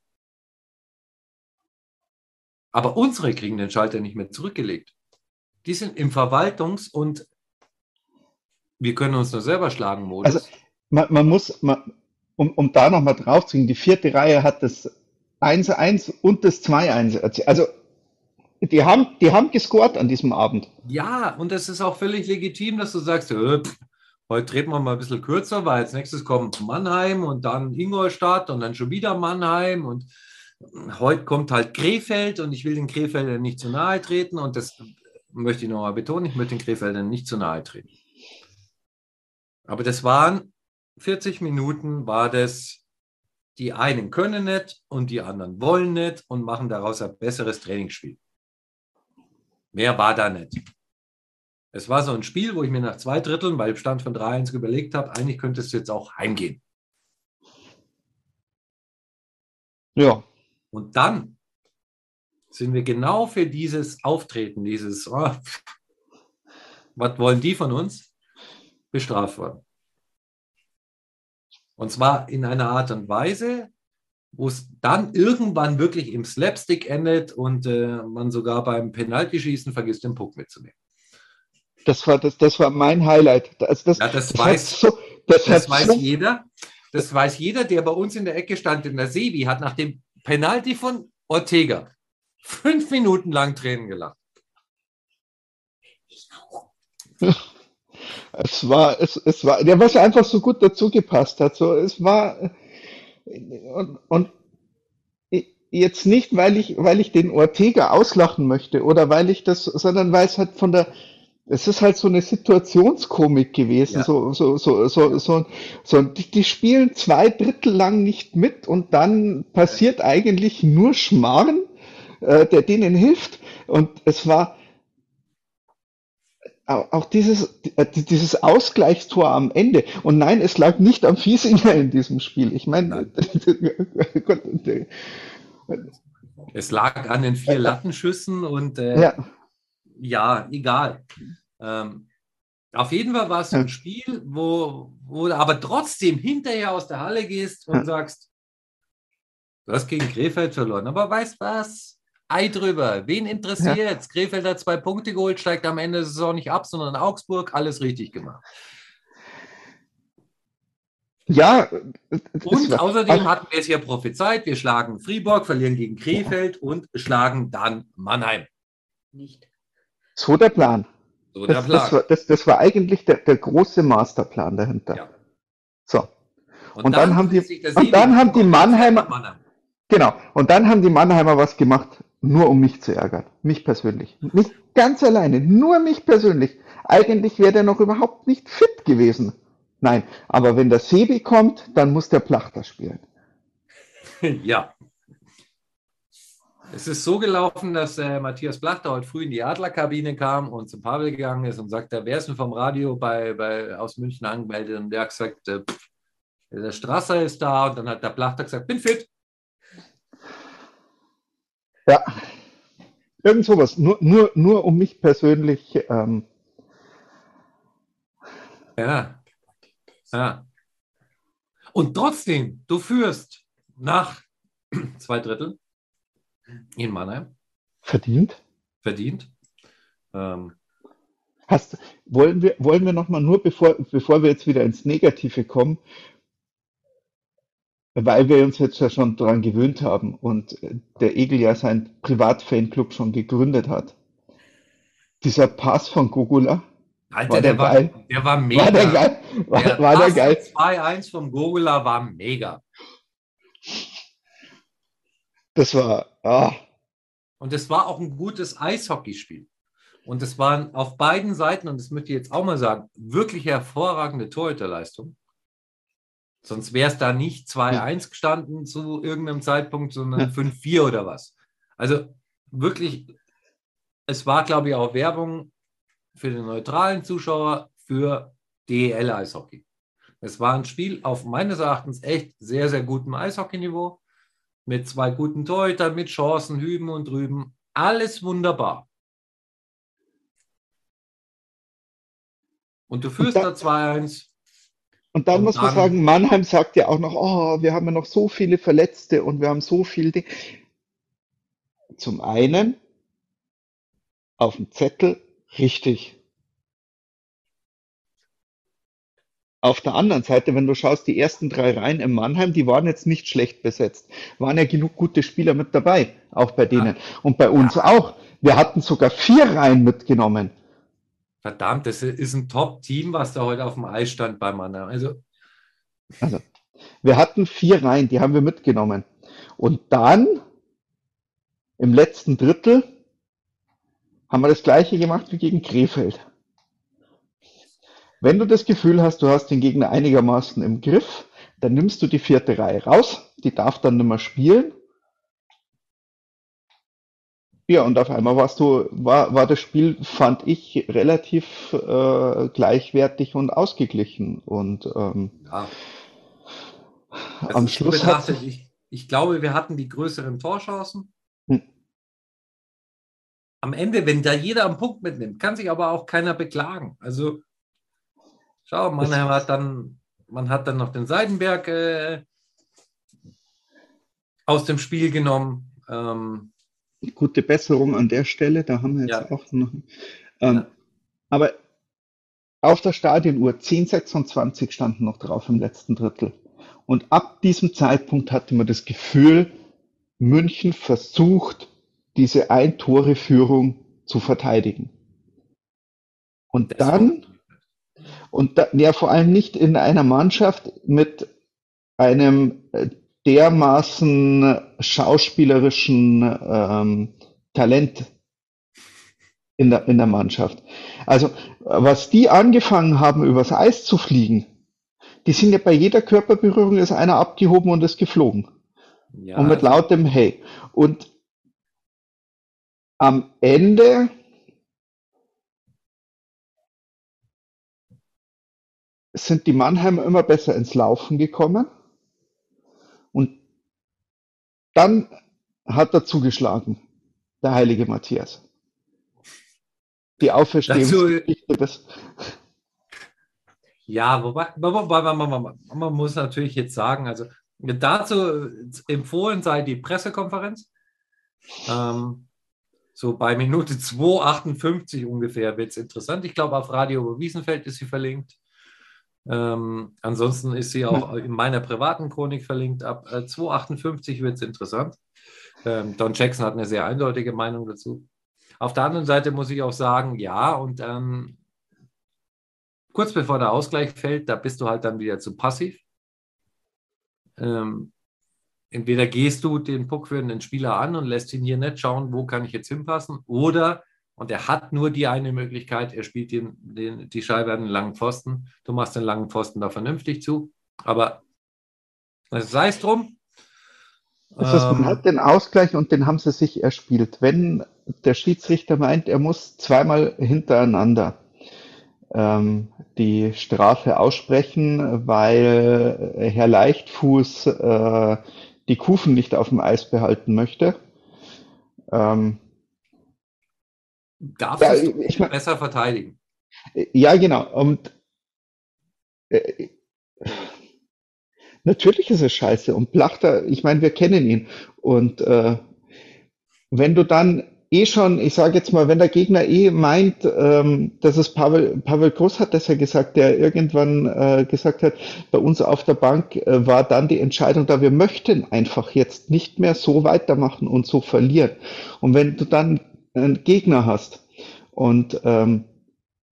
Aber unsere kriegen den Schalter nicht mehr zurückgelegt. Die sind im Verwaltungs- und wir können uns nur selber schlagen Modus. Also man muss, um da nochmal drauf zu gehen, die 4. Reihe hat das 1-1 und das 2-1 erzielt. Also die haben gescored an diesem Abend. Ja, und das ist auch völlig legitim, dass du sagst, heute treten wir mal ein bisschen kürzer, weil als nächstes kommt Mannheim und dann Ingolstadt und dann schon wieder Mannheim und heute kommt halt Krefeld und ich will den Krefeldern nicht zu nahe treten und das möchte ich nochmal betonen, ich möchte den Krefeldern nicht zu nahe treten. Aber das waren 40 Minuten, war das, die einen können nicht und die anderen wollen nicht und machen daraus ein besseres Trainingsspiel. Mehr war da nicht. Es war so ein Spiel, wo ich mir nach 2 Dritteln, weil ich Stand von 3-1 überlegt habe, eigentlich könnte es jetzt auch heimgehen. Ja. Und dann sind wir genau für dieses Auftreten, dieses, was wollen die von uns, bestraft worden. Und zwar in einer Art und Weise, wo es dann irgendwann wirklich im Slapstick endet und man sogar beim Penaltyschießen vergisst, den Puck mitzunehmen. Das war mein Highlight. Das weiß jeder. Das weiß jeder, der bei uns in der Ecke stand in der Sebi, hat nach dem Penalty von Ortega 5 Minuten lang Tränen gelacht. Ich auch. Es war, der was einfach so gut dazu gepasst hat. So, es war und jetzt nicht, weil ich den Ortega auslachen möchte oder weil ich das, sondern weil es halt es ist halt so eine Situationskomik gewesen. Ja. So. Die spielen 2 Drittel lang nicht mit und dann passiert eigentlich nur Schmarrn, der denen hilft. Und es war auch dieses Ausgleichstor am Ende. Und nein, es lag nicht am Fiesinger in diesem Spiel. Ich meine, es lag an den 4 Lattenschüssen und ja, egal. Auf jeden Fall war es so ein Spiel, wo du aber trotzdem hinterher aus der Halle gehst und sagst, du hast gegen Krefeld verloren. Aber weißt was? Ei drüber. Wen interessiert's? Ja. Krefeld hat 2 Punkte geholt, steigt am Ende der Saison nicht ab, sondern Augsburg, alles richtig gemacht. Ja. Und außerdem hatten wir es hier prophezeit. Wir schlagen Fribourg, verlieren gegen Krefeld und schlagen dann Mannheim. Nicht. So der Plan. So der Plan. Das war eigentlich der große Masterplan dahinter. Ja. So. Und dann haben die Mannheimer. Genau. Und dann haben die Mannheimer was gemacht, nur um mich zu ärgern. Mich persönlich. Nicht ganz alleine. Nur mich persönlich. Eigentlich wäre der noch überhaupt nicht fit gewesen. Nein. Aber wenn der Sebi kommt, dann muss der Plachta spielen. Ja. Es ist so gelaufen, dass Matthias Plachta heute früh in die Adlerkabine kam und zum Pavel gegangen ist und sagte, wer ist denn vom Radio aus München angemeldet? Und der hat gesagt, der Strasser ist da. Und dann hat der Plachta gesagt, bin fit. Ja, irgend sowas. Nur um mich persönlich. Ja. Und trotzdem, du führst nach 2 Dritteln. In Mannheim. Verdient. Wollen wir nochmal, bevor wir jetzt wieder ins Negative kommen, Weil wir uns jetzt ja schon daran gewöhnt haben und der Egel ja seinen Privatfanclub schon gegründet hat. Dieser Pass von Gogulla, Alter, war der geil. Der war mega. War der geil? War der geil? 2-1 vom Gogulla war mega. Das war... Ah. Und es war auch ein gutes Eishockeyspiel. Und es waren auf beiden Seiten, und das möchte ich jetzt auch mal sagen, wirklich hervorragende Torhüterleistung. Sonst wäre es da nicht 2-1 gestanden zu irgendeinem Zeitpunkt, sondern 5-4 oder was. Also wirklich, es war, glaube ich, auch Werbung für den neutralen Zuschauer für DEL-Eishockey. Es war ein Spiel auf meines Erachtens echt sehr, sehr gutem Eishockey-Niveau. Mit zwei guten Torhütern, mit Chancen, hüben und drüben. Alles wunderbar. Und du führst da 2-1. Und dann muss man sagen, Mannheim sagt ja auch noch, oh, wir haben ja noch so viele Verletzte und wir haben so viele Dinge. Zum einen auf dem Zettel richtig. Auf der anderen Seite, wenn du schaust, die ersten drei Reihen in Mannheim, die waren jetzt nicht schlecht besetzt. Waren ja genug gute Spieler mit dabei, auch bei denen. Und bei uns auch. Wir hatten sogar 4 Reihen mitgenommen. Verdammt, das ist ein Top-Team, was da heute auf dem Eis stand bei Mannheim. Also, wir hatten 4 Reihen, die haben wir mitgenommen. Und dann, im letzten Drittel, haben wir das Gleiche gemacht wie gegen Krefeld. Wenn du das Gefühl hast, du hast den Gegner einigermaßen im Griff, dann nimmst du die 4. Reihe raus, die darf dann nicht mehr spielen. Ja, und auf einmal war das Spiel, fand ich, relativ gleichwertig und ausgeglichen. Und am Schluss ich glaube, wir hatten die größeren Torchancen. Am Ende, wenn da jeder einen Punkt mitnimmt, kann sich aber auch keiner beklagen. Also, schau, man hat dann noch den Seidenberg aus dem Spiel genommen. Gute Besserung an der Stelle, da haben wir jetzt auch noch. Aber auf der Stadionuhr 10:26 standen noch drauf im letzten Drittel. Und ab diesem Zeitpunkt hatte man das Gefühl, München versucht, diese 1-Tore-Führung zu verteidigen. Und dann vor allem nicht in einer Mannschaft mit einem dermaßen schauspielerischen Talent in der Mannschaft. Also, was die angefangen haben, übers Eis zu fliegen, die sind ja bei jeder Körperberührung ist einer abgehoben und ist geflogen. Ja. Und mit lautem Hey. Und am Ende sind die Mannheimer immer besser ins Laufen gekommen. Und dann hat er zugeschlagen, der heilige Matthias. Die Auferstehungsgeschichte. Ja, wobei man muss natürlich jetzt sagen, also dazu empfohlen sei die Pressekonferenz. So bei Minute 2:58 ungefähr wird es interessant. Ich glaube, auf Radio Wiesenfeld ist sie verlinkt. Ansonsten ist sie auch in meiner privaten Chronik verlinkt. Ab 2:58 wird es interessant. Don Jackson hat eine sehr eindeutige Meinung dazu. Auf der anderen Seite muss ich auch sagen, ja, und kurz bevor der Ausgleich fällt, da bist du halt dann wieder zu passiv. Entweder gehst du den puckführenden Spieler an und lässt ihn hier nicht schauen, wo kann ich jetzt hinpassen, oder... Und er hat nur die eine Möglichkeit, er spielt die Scheibe an den langen Pfosten. Du machst den langen Pfosten da vernünftig zu. Aber sei es drum. Man hat den Ausgleich und den haben sie sich erspielt. Wenn der Schiedsrichter meint, er muss zweimal hintereinander die Strafe aussprechen, weil Herr Leichtfuß die Kufen nicht auf dem Eis behalten möchte. Darf ich besser verteidigen. Ja, genau. Und natürlich ist es scheiße. Und Plachta, ich meine, wir kennen ihn. Und wenn du dann eh schon, ich sage jetzt mal, wenn der Gegner eh meint, dass es Pavel Groß hat das ja gesagt, der irgendwann gesagt hat, bei uns auf der Bank war dann die Entscheidung da, wir möchten einfach jetzt nicht mehr so weitermachen und so verlieren. Und wenn du dann einen Gegner hast und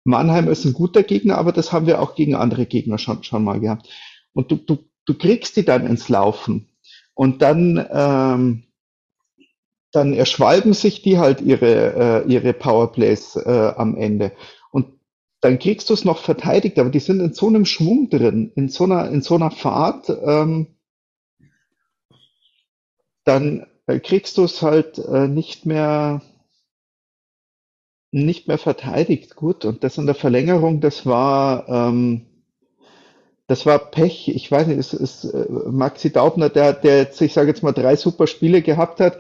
Mannheim ist ein guter Gegner, aber das haben wir auch gegen andere Gegner schon mal gehabt. Und du kriegst die dann ins Laufen und dann erschwalben sich die halt ihre Powerplays am Ende. Und dann kriegst du es noch verteidigt, aber die sind in so einem Schwung drin, in so einer Fahrt, dann kriegst du es halt nicht mehr verteidigt. Gut, und das in der Verlängerung, das war Pech. Ich weiß nicht, es ist Maxi Daubner, der jetzt, ich sage jetzt mal, 3 super Spiele gehabt hat,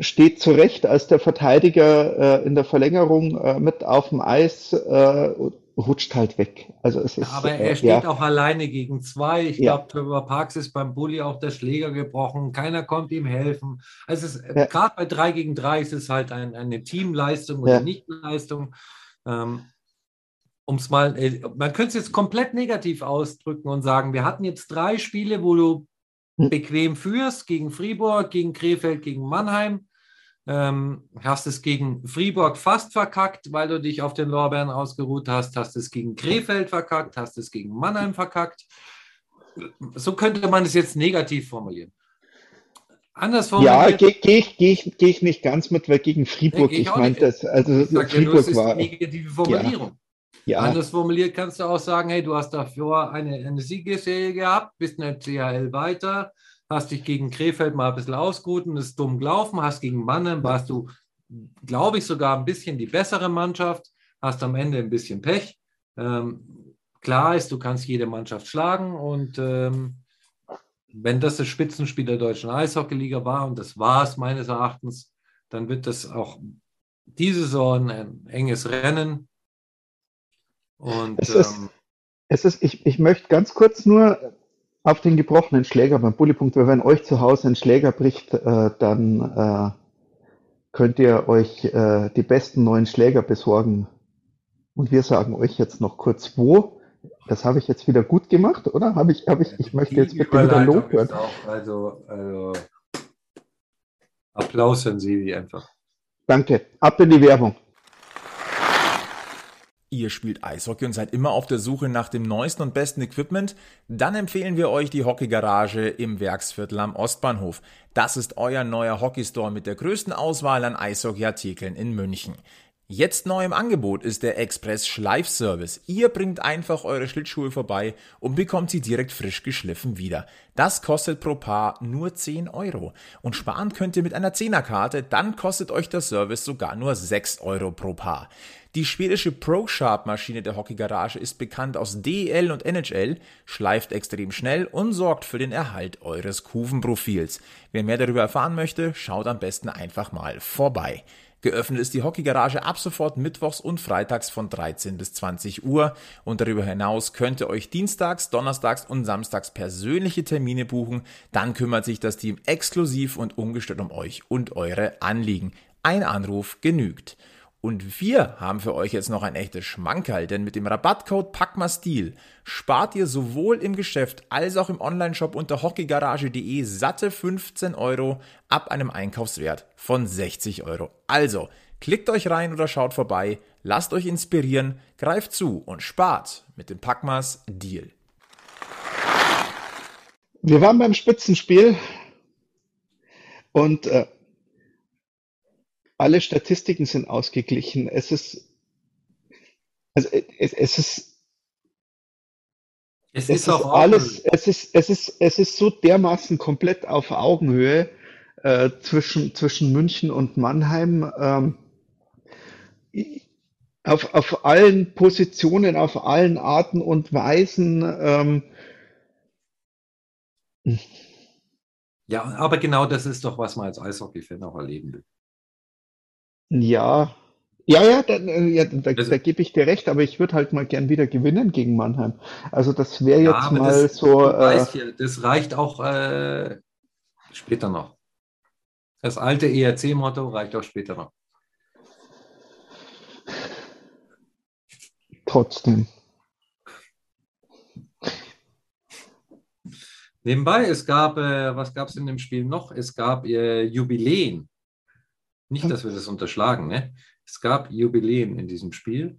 steht zu Recht als der Verteidiger in der Verlängerung mit auf dem Eis, rutscht halt weg. Also es ist, aber er steht auch alleine gegen 2. Ich glaube, Trevor Parks ist beim Bulli auch der Schläger gebrochen. Keiner kommt ihm helfen. Also gerade bei 3 gegen 3 ist es halt eine Teamleistung oder Nichtleistung. Man könnte es jetzt komplett negativ ausdrücken und sagen, wir hatten jetzt 3 Spiele, wo du bequem führst, gegen Fribourg, gegen Krefeld, gegen Mannheim. Hast es gegen Fribourg fast verkackt, weil du dich auf den Lorbeeren ausgeruht hast. Hast es gegen Krefeld verkackt, hast es gegen Mannheim verkackt. So könnte man es jetzt negativ formulieren. Anders formuliert. Ja, geh ich nicht ganz mit, weil gegen Fribourg, ich meine das, also Fribourg war eine negative Formulierung. Ja. Ja. Anders formuliert kannst du auch sagen, hey, du hast dafür eine Siegesserie gehabt, bist in der CHL weiter, hast dich gegen Krefeld mal ein bisschen ausgeruht und ist dumm gelaufen, hast gegen Mannheim, warst du, glaube ich, sogar ein bisschen die bessere Mannschaft, hast am Ende ein bisschen Pech. Klar ist, du kannst jede Mannschaft schlagen und wenn das Spitzenspiel der deutschen Eishockey-Liga war, und das war es meines Erachtens, dann wird das auch diese Saison ein enges Rennen. Und ich möchte ganz kurz nur auf den gebrochenen Schläger beim Bulli-Punkt, weil wenn euch zu Hause ein Schläger bricht, dann könnt ihr euch die besten neuen Schläger besorgen. Und wir sagen euch jetzt noch kurz wo. Das habe ich jetzt wieder gut gemacht, oder? Ich möchte jetzt bitte wieder Lob hören. Also Applaus an Sie einfach. Danke. Ab in die Werbung. Ihr spielt Eishockey und seid immer auf der Suche nach dem neuesten und besten Equipment? Dann empfehlen wir euch die Hockey-Garage im Werksviertel am Ostbahnhof. Das ist euer neuer Hockey-Store mit der größten Auswahl an Eishockey-Artikeln in München. Jetzt neu im Angebot ist der Express-Schleifservice. Ihr bringt einfach eure Schlittschuhe vorbei und bekommt sie direkt frisch geschliffen wieder. Das kostet pro Paar nur 10 €. Und sparen könnt ihr mit einer 10er-Karte, dann kostet euch der Service sogar nur 6 € pro Paar. Die schwedische Pro-Sharp-Maschine der Hockey-Garage ist bekannt aus DEL und NHL, schleift extrem schnell und sorgt für den Erhalt eures Kufenprofils. Wer mehr darüber erfahren möchte, schaut am besten einfach mal vorbei. Geöffnet ist die Hockey-Garage ab sofort mittwochs und freitags von 13 bis 20 Uhr. Und darüber hinaus könnt ihr euch dienstags, donnerstags und samstags persönliche Termine buchen. Dann kümmert sich das Team exklusiv und ungestört um euch und eure Anliegen. Ein Anruf genügt. Und wir haben für euch jetzt noch ein echtes Schmankerl, denn mit dem Rabattcode PackmasDeal spart ihr sowohl im Geschäft als auch im Onlineshop unter hockeygarage.de satte 15 € ab einem Einkaufswert von 60 €. Also, klickt euch rein oder schaut vorbei, lasst euch inspirieren, greift zu und spart mit dem PackmasDeal. Wir waren beim Spitzenspiel und alle Statistiken sind ausgeglichen. Es ist so dermaßen komplett auf Augenhöhe zwischen München und Mannheim. Auf allen Positionen, auf allen Arten und Weisen. Ja, aber genau das ist doch, was man als Eishockey-Fan auch erleben will. Da gebe ich dir recht, aber ich würde halt mal gern wieder gewinnen gegen Mannheim. Also das wäre jetzt mal das, so... Ja, das reicht auch später noch. Das alte ERC-Motto reicht auch später noch. trotzdem. Nebenbei, es gab, was gab es in dem Spiel noch? Es gab Jubiläen. Nicht, dass wir das unterschlagen, ne? Es gab Jubiläen in diesem Spiel.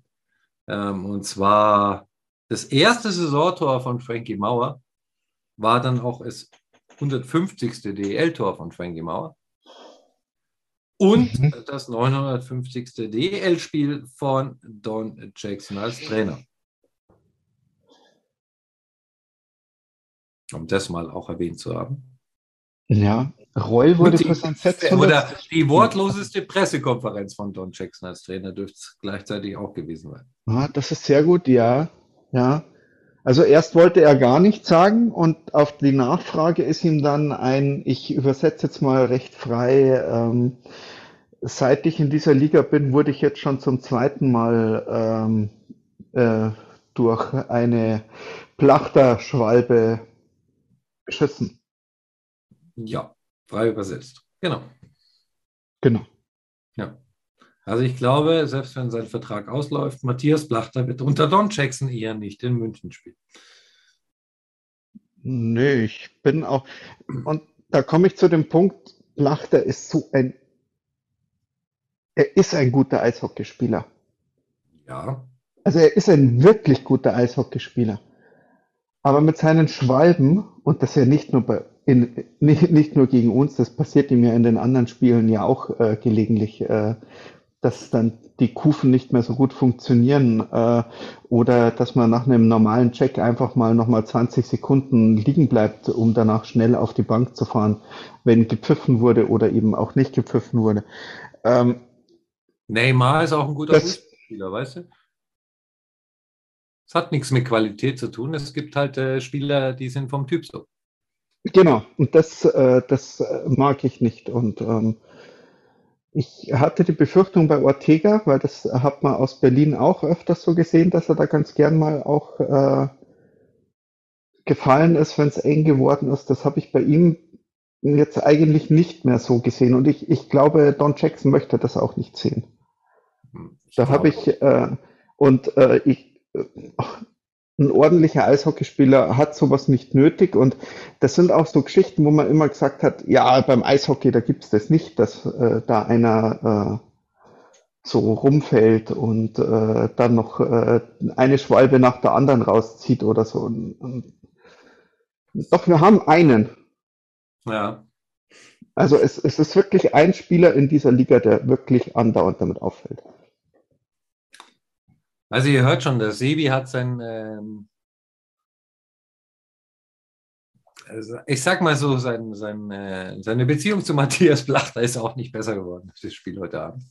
Und zwar das erste Saisontor von Frankie Mauer war dann auch das 150. DEL-Tor von Frankie Mauer. Und das 950. DEL-Spiel von Don Jackson als Trainer. Um das mal auch erwähnt zu haben. Ja, Reul wurde für sein Set. Oder die wortloseste Pressekonferenz von Don Jackson als Trainer dürfte es gleichzeitig auch gewesen sein. Ah, das ist sehr gut, ja. Ja. Also erst wollte er gar nichts sagen und auf die Nachfrage ist ihm dann ein, ich übersetze jetzt mal recht frei, seit ich in dieser Liga bin, wurde ich jetzt schon zum zweiten Mal durch eine Plachta-Schwalbe beschissen. Ja, frei übersetzt. Genau. Genau. Ja. Also ich glaube, selbst wenn sein Vertrag ausläuft, Matthias Plachta wird unter Don Jackson eher nicht in München spielen. Nee, ich bin auch... Und da komme ich zu dem Punkt, Plachta ist so ein... Er ist ein guter Eishockeyspieler. Ja. Also er ist ein wirklich guter Eishockeyspieler. Aber mit seinen Schwalben, und das ja nicht nur bei... nicht nur gegen uns, das passiert ihm ja in den anderen Spielen ja auch gelegentlich, dass dann die Kufen nicht mehr so gut funktionieren oder dass man nach einem normalen Check einfach mal nochmal 20 Sekunden liegen bleibt, um danach schnell auf die Bank zu fahren, wenn gepfiffen wurde oder eben auch nicht gepfiffen wurde. Neymar ist auch ein guter Fußballspieler, weißt du? Es hat nichts mit Qualität zu tun, es gibt halt Spieler, die sind vom Typ so. Genau, und das mag ich nicht und ich hatte die Befürchtung bei Ortega, weil das hat man aus Berlin auch öfters so gesehen, dass er da ganz gern mal auch gefallen ist, wenn es eng geworden ist. Das habe ich bei ihm jetzt eigentlich nicht mehr so gesehen. Und ich glaube, Don Jackson möchte das auch nicht sehen. Da habe ich, ein ordentlicher Eishockeyspieler hat sowas nicht nötig und das sind auch so Geschichten, wo man immer gesagt hat, ja, beim Eishockey, da gibt es das nicht, dass da einer so rumfällt und dann noch eine Schwalbe nach der anderen rauszieht oder so. Und doch, wir haben einen. Ja. Also es ist wirklich ein Spieler in dieser Liga, der wirklich andauernd damit auffällt. Also ihr hört schon, der Sebi hat sein, also ich sag mal so, seine Beziehung zu Matthias Plachta ist auch nicht besser geworden, das Spiel heute Abend.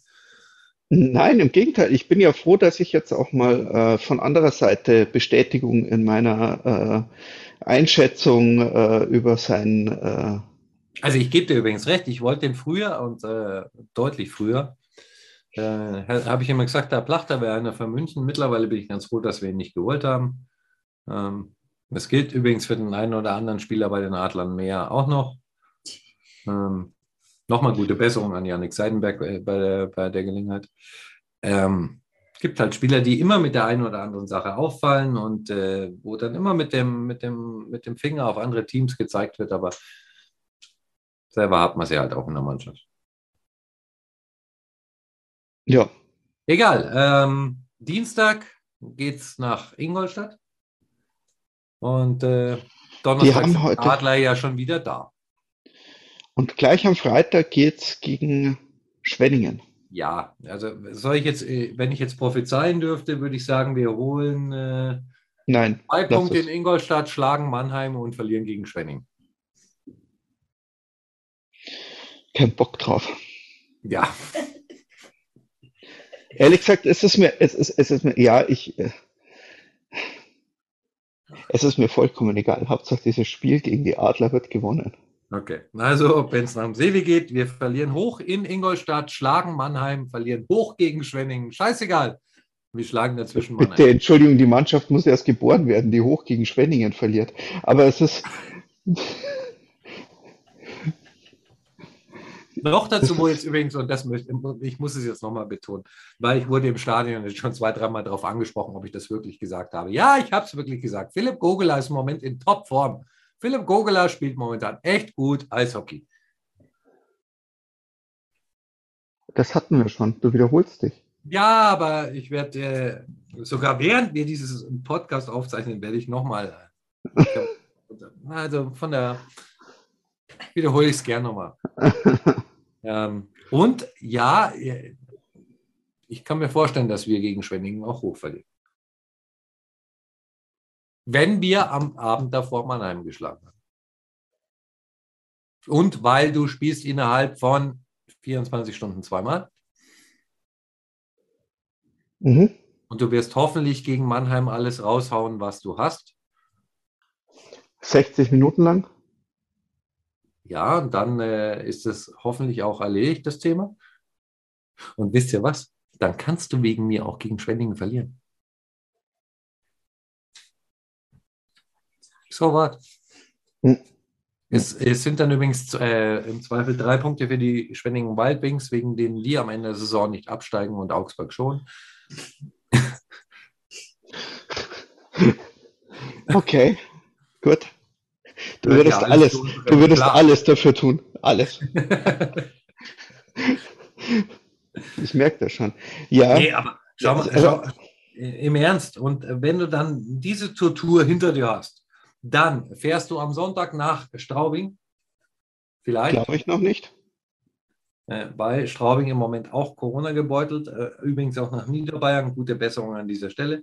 Nein, im Gegenteil. Ich bin ja froh, dass ich jetzt auch mal von anderer Seite Bestätigung in meiner Einschätzung über sein... Also ich gebe dir übrigens recht, ich wollte ihn früher und deutlich früher. Habe ich immer gesagt, der Plachta wäre einer von München. Mittlerweile bin ich ganz froh, dass wir ihn nicht geholt haben. Das gilt übrigens für den einen oder anderen Spieler bei den Adlern mehr auch noch. Nochmal gute Besserung an Yannick Seidenberg bei der Gelegenheit. Es gibt halt Spieler, die immer mit der einen oder anderen Sache auffallen und wo dann immer mit dem Finger auf andere Teams gezeigt wird, aber selber hat man sie halt auch in der Mannschaft. Ja. Egal. Dienstag geht's nach Ingolstadt. Und Donnerstag sind die Adler ja schon wieder da. Und gleich am Freitag geht's gegen Schwenningen. Ja, also soll ich jetzt, wenn ich jetzt prophezeien dürfte, würde ich sagen, wir holen 2 Punkte in Ingolstadt, schlagen Mannheim und verlieren gegen Schwenningen. Kein Bock drauf. Ja. Ehrlich gesagt, es ist mir vollkommen egal. Hauptsache, dieses Spiel gegen die Adler wird gewonnen. Okay, also wenn es nach dem Sevi geht, wir verlieren hoch in Ingolstadt, schlagen Mannheim, verlieren hoch gegen Schwenningen. Scheißegal, wir schlagen dazwischen Mannheim. Bitte, Entschuldigung, die Mannschaft muss erst geboren werden, die hoch gegen Schwenningen verliert. Aber es ist... Noch dazu, wo jetzt übrigens, und das möchte ich, muss es jetzt nochmal betonen, weil ich wurde im Stadion schon 2-3 Mal darauf angesprochen, ob ich das wirklich gesagt habe. Ja, ich habe es wirklich gesagt. Philip Gogulla ist im Moment in Topform. Philip Gogulla spielt momentan echt gut Eishockey. Das hatten wir schon. Du wiederholst dich. Ja, aber ich werde sogar während wir dieses Podcast aufzeichnen, werde ich nochmal. Also von der wiederhole ich es gerne nochmal. Und ja, ich kann mir vorstellen, dass wir gegen Schwenningen auch hoch verlieren. Wenn wir am Abend davor Mannheim geschlagen haben. Und weil du spielst innerhalb von 24 Stunden zweimal. Mhm. Und du wirst hoffentlich gegen Mannheim alles raushauen, was du hast. 60 Minuten lang. Ja, und dann ist es hoffentlich auch erledigt, das Thema. Und wisst ihr was? Dann kannst du wegen mir auch gegen Schwenningen verlieren. So was. Hm. Es sind dann übrigens im Zweifel 3 Punkte für die Schwenningen Wildwings, wegen denen die am Ende der Saison nicht absteigen und Augsburg schon. Okay, gut. Du würdest, ja, alles dafür tun. Alles. Ich merke das schon. Ja. Nee, aber schau mal, im Ernst. Und wenn du dann diese Tortur hinter dir hast, dann fährst du am Sonntag nach Straubing. Vielleicht. Glaube ich noch nicht. Weil Straubing im Moment auch Corona gebeutelt. Übrigens auch nach Niederbayern. Gute Besserung an dieser Stelle.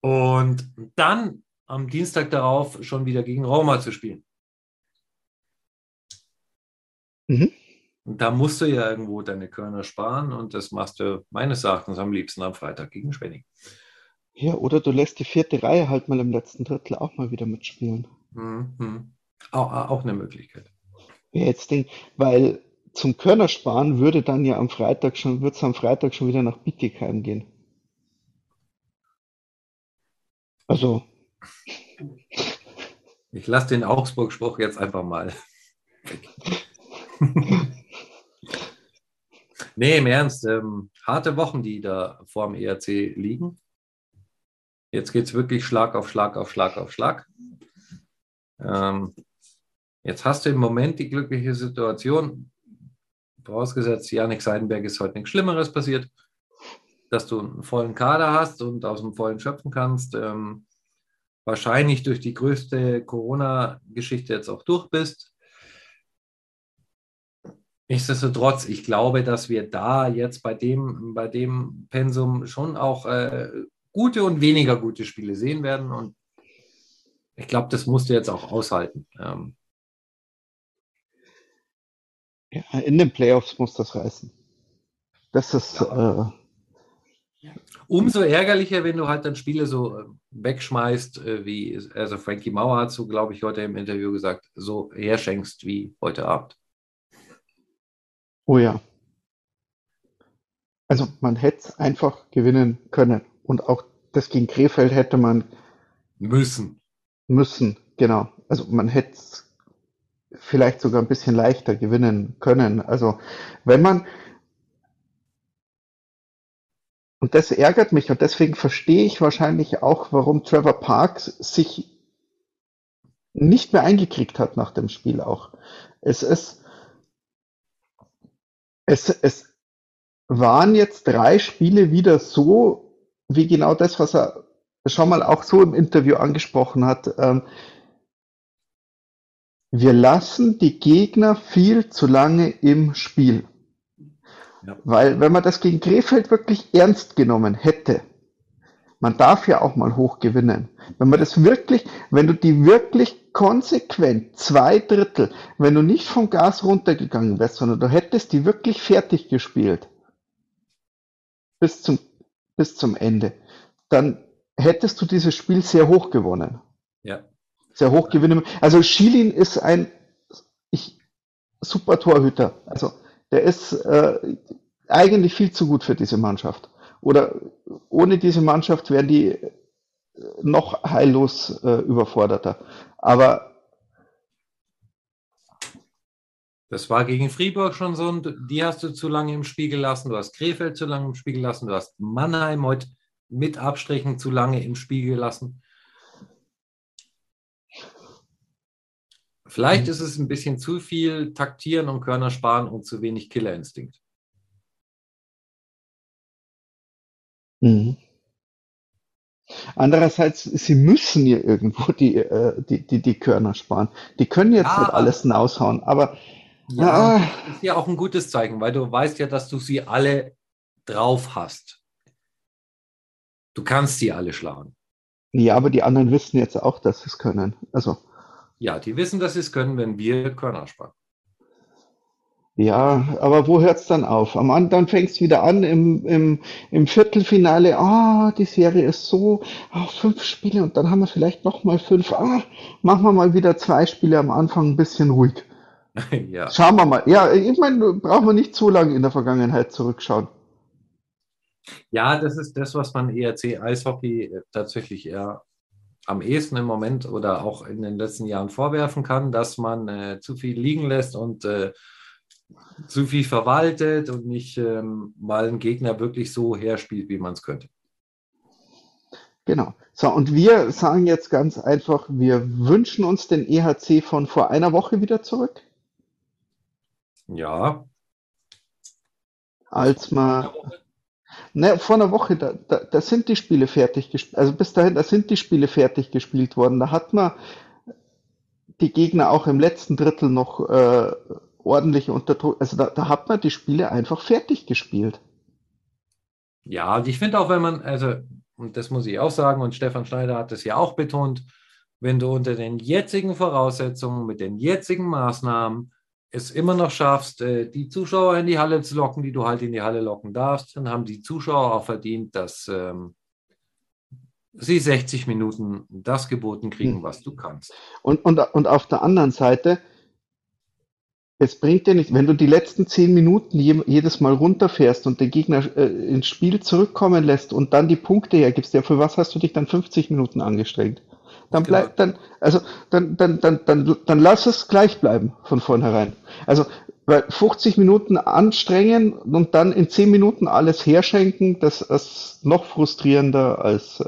Und dann am Dienstag darauf schon wieder gegen Rauma zu spielen. Mhm. Und da musst du ja irgendwo deine Körner sparen und das machst du meines Erachtens am liebsten am Freitag gegen Schwenning. Ja, oder du lässt die 4. Reihe halt mal im letzten Drittel auch mal wieder mitspielen. Mhm. Auch eine Möglichkeit. Ja, jetzt Ding, weil zum Körner sparen würde dann ja am Freitag schon wieder nach Bietigheim gehen. Also ich lasse den Augsburg-Spruch jetzt einfach mal weg. Nee, im Ernst. Harte Wochen, die da vor dem ERC liegen. Jetzt geht es wirklich Schlag auf Schlag auf Schlag auf Schlag. Jetzt hast du im Moment die glückliche Situation, vorausgesetzt, Janik Seidenberg ist heute nichts Schlimmeres passiert, dass du einen vollen Kader hast und aus dem Vollen schöpfen kannst. Wahrscheinlich durch die größte Corona-Geschichte jetzt auch durch bist. Nichtsdestotrotz, ich glaube, dass wir da jetzt bei dem Pensum schon auch gute und weniger gute Spiele sehen werden. Und ich glaube, das musst du jetzt auch aushalten. Ja, in den Playoffs muss das reißen. Das ist... Ja. Umso ärgerlicher, wenn du halt dann Spiele so wegschmeißt, wie, also Frankie Mauer hat so, glaube ich, heute im Interview gesagt, so herschenkst wie heute Abend. Oh ja. Also man hätte es einfach gewinnen können. Und auch das gegen Krefeld hätte man müssen. Müssen, genau. Also man hätte es vielleicht sogar ein bisschen leichter gewinnen können. Also wenn man... Und das ärgert mich und deswegen verstehe ich wahrscheinlich auch, warum Trevor Parks sich nicht mehr eingekriegt hat nach dem Spiel auch. Es waren jetzt 3 Spiele wieder so, wie genau das, was er schon mal auch so im Interview angesprochen hat. Wir lassen die Gegner viel zu lange im Spiel. Ja. Weil wenn man das gegen Krefeld wirklich ernst genommen hätte, man darf ja auch mal hoch gewinnen. Wenn man das wirklich, wenn du die wirklich konsequent 2 Drittel, wenn du nicht vom Gas runtergegangen wärst, sondern du hättest die wirklich fertig gespielt bis zum Ende, dann hättest du dieses Spiel sehr hoch gewonnen. Ja. Sehr hoch gewinnen. Also Schilin ist ein super Torhüter. Also der ist eigentlich viel zu gut für diese Mannschaft. Oder ohne diese Mannschaft wären die noch heillos überforderter. Aber Das war gegen Fribourg schon so, und die hast du zu lange im Spiel gelassen, du hast Krefeld zu lange im Spiel gelassen, du hast Mannheim heute mit Abstrichen zu lange im Spiel gelassen. Vielleicht ist es ein bisschen zu viel Taktieren und Körner sparen und zu wenig Killerinstinkt. Mhm. Andererseits, sie müssen ja irgendwo die Körner sparen. Die können jetzt nicht alles hinaushauen, aber ja, das ist ja auch ein gutes Zeichen, weil du weißt ja, dass du sie alle drauf hast. Du kannst sie alle schlagen. Ja, aber die anderen wissen jetzt auch, dass sie es können. Also ja, die wissen, dass sie es können, wenn wir Körner sparen. Ja, aber wo hört es dann auf? Dann fängt es wieder an im Viertelfinale. Die Serie ist so, 5 Spiele und dann haben wir vielleicht nochmal 5. Machen wir mal wieder 2 Spiele am Anfang ein bisschen ruhig. Ja. Schauen wir mal. Ja, ich meine, brauchen wir nicht so lange in der Vergangenheit zurückschauen. Ja, das ist das, was man ERC Eishockey tatsächlich eher am ehesten im Moment oder auch in den letzten Jahren vorwerfen kann, dass man zu viel liegen lässt und zu viel verwaltet und nicht mal einen Gegner wirklich so herspielt, wie man es könnte. Genau. So, und wir sagen jetzt ganz einfach, wir wünschen uns den EHC von vor einer Woche wieder zurück. Ja. Vor einer Woche, da sind die Spiele fertig gespielt. Also bis dahin, da sind die Spiele fertig gespielt worden. Da hat man die Gegner auch im letzten Drittel noch ordentlich unter Druck. Also da hat man die Spiele einfach fertig gespielt. Ja, ich finde auch, wenn man, also, und das muss ich auch sagen, und Stefan Schneider hat das ja auch betont, wenn du unter den jetzigen Voraussetzungen, mit den jetzigen Maßnahmen es immer noch schaffst, die Zuschauer in die Halle zu locken, die du halt in die Halle locken darfst, dann haben die Zuschauer auch verdient, dass sie 60 Minuten das geboten kriegen, was du kannst. Und auf der anderen Seite, es bringt dir nichts, wenn du die letzten 10 Minuten jedes Mal runterfährst und den Gegner ins Spiel zurückkommen lässt und dann die Punkte hergibst, ja, für was hast du dich dann 50 Minuten angestrengt? Dann bleibt dann lass es gleich bleiben von vornherein. Also weil 50 Minuten anstrengen und dann in 10 Minuten alles herschenken, das ist noch frustrierender als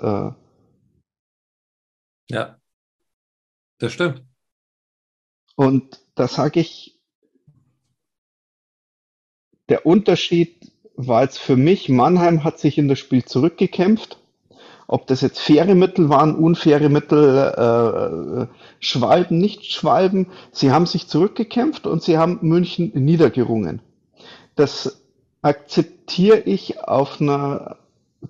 ja, das stimmt. Und da sage ich, der Unterschied war jetzt für mich, Mannheim hat sich in das Spiel zurückgekämpft. Ob das jetzt faire Mittel waren, unfaire Mittel, Schwalben, nicht Schwalben. Sie haben sich zurückgekämpft und sie haben München niedergerungen. Das akzeptiere ich auf einer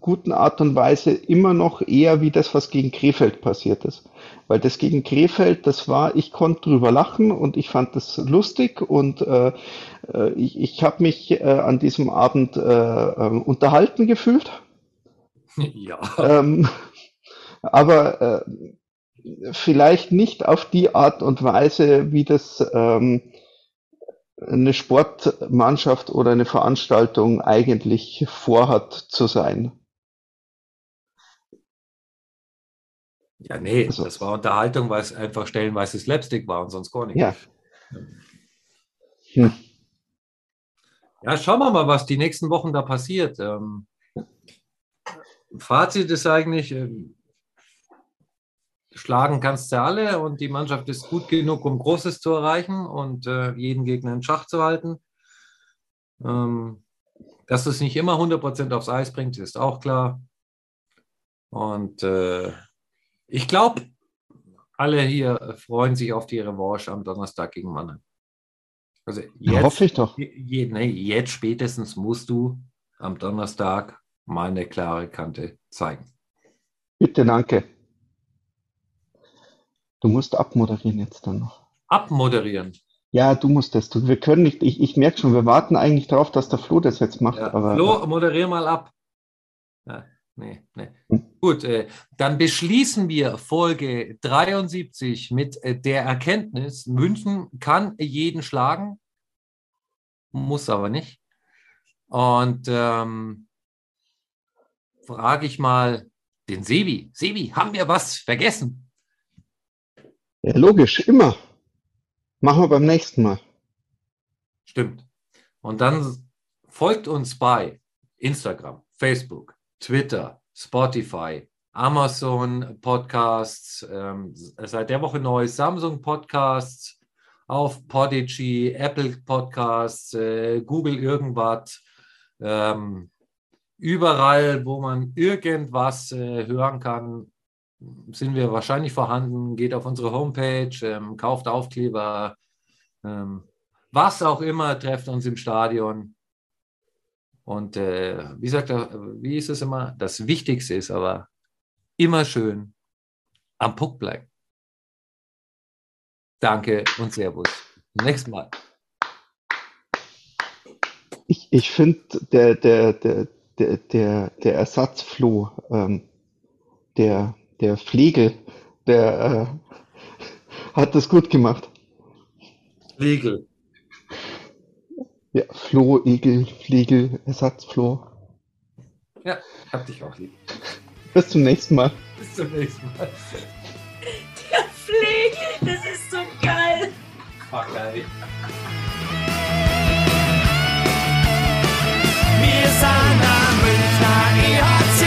guten Art und Weise immer noch eher wie das, was gegen Krefeld passiert ist. Weil das gegen Krefeld, das war, ich konnte drüber lachen und ich fand das lustig und ich habe mich an diesem Abend unterhalten gefühlt. Ja. Aber vielleicht nicht auf die Art und Weise, wie das eine Sportmannschaft oder eine Veranstaltung eigentlich vorhat zu sein. Ja, nee, also, das war Unterhaltung, weil es einfach stellenweise Slapstick war und sonst gar nichts. Ja. Ja, schauen wir mal, was die nächsten Wochen da passiert. Fazit ist eigentlich, schlagen kannst du alle und die Mannschaft ist gut genug, um Großes zu erreichen und jeden Gegner in Schach zu halten. Dass es nicht immer 100% aufs Eis bringt, ist auch klar. Und ich glaube, alle hier freuen sich auf die Revanche am Donnerstag gegen Mannheim. Also jetzt, hoffe ich doch. Jetzt spätestens musst du am Donnerstag mal eine klare Kante zeigen. Bitte, danke. Du musst abmoderieren jetzt dann noch. Abmoderieren? Ja, du musst das tun. Wir können nicht, ich merke schon, wir warten eigentlich darauf, dass der Flo das jetzt macht. Ja, aber, Flo, moderier mal ab. Ja, nee. Gut, dann beschließen wir Folge 73 mit der Erkenntnis, München kann jeden schlagen, muss aber nicht. Und frage ich mal den Sebi. Sebi, haben wir was vergessen? Ja, logisch, immer. Machen wir beim nächsten Mal. Stimmt. Und dann folgt uns bei Instagram, Facebook, Twitter, Spotify, Amazon Podcasts, seit der Woche neues Samsung Podcasts, auf Podigy, Apple Podcasts, Google irgendwas, überall, wo man irgendwas hören kann, sind wir wahrscheinlich vorhanden. Geht auf unsere Homepage, kauft Aufkleber, was auch immer, trefft uns im Stadion. Und wie ist es immer? Das Wichtigste ist aber immer schön am Puck bleiben. Danke und Servus. Nächstes Mal. Ich finde, der Ersatz Flo, der Flegel, der hat das gut gemacht. Flegel. Ja, Flo, Egel, Flegel, Ersatz Flo. Ja, hab dich auch lieb. Bis zum nächsten Mal. Bis zum nächsten Mal. Der Flegel, das ist so geil. Fuck, ey. Wir sind am Münchner EHC,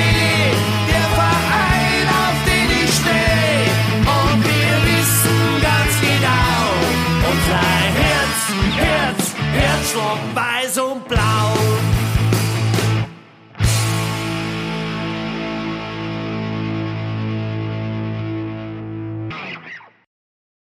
der Verein, auf den ich stehe. Und wir wissen ganz genau, unser Herz, Herzschlag.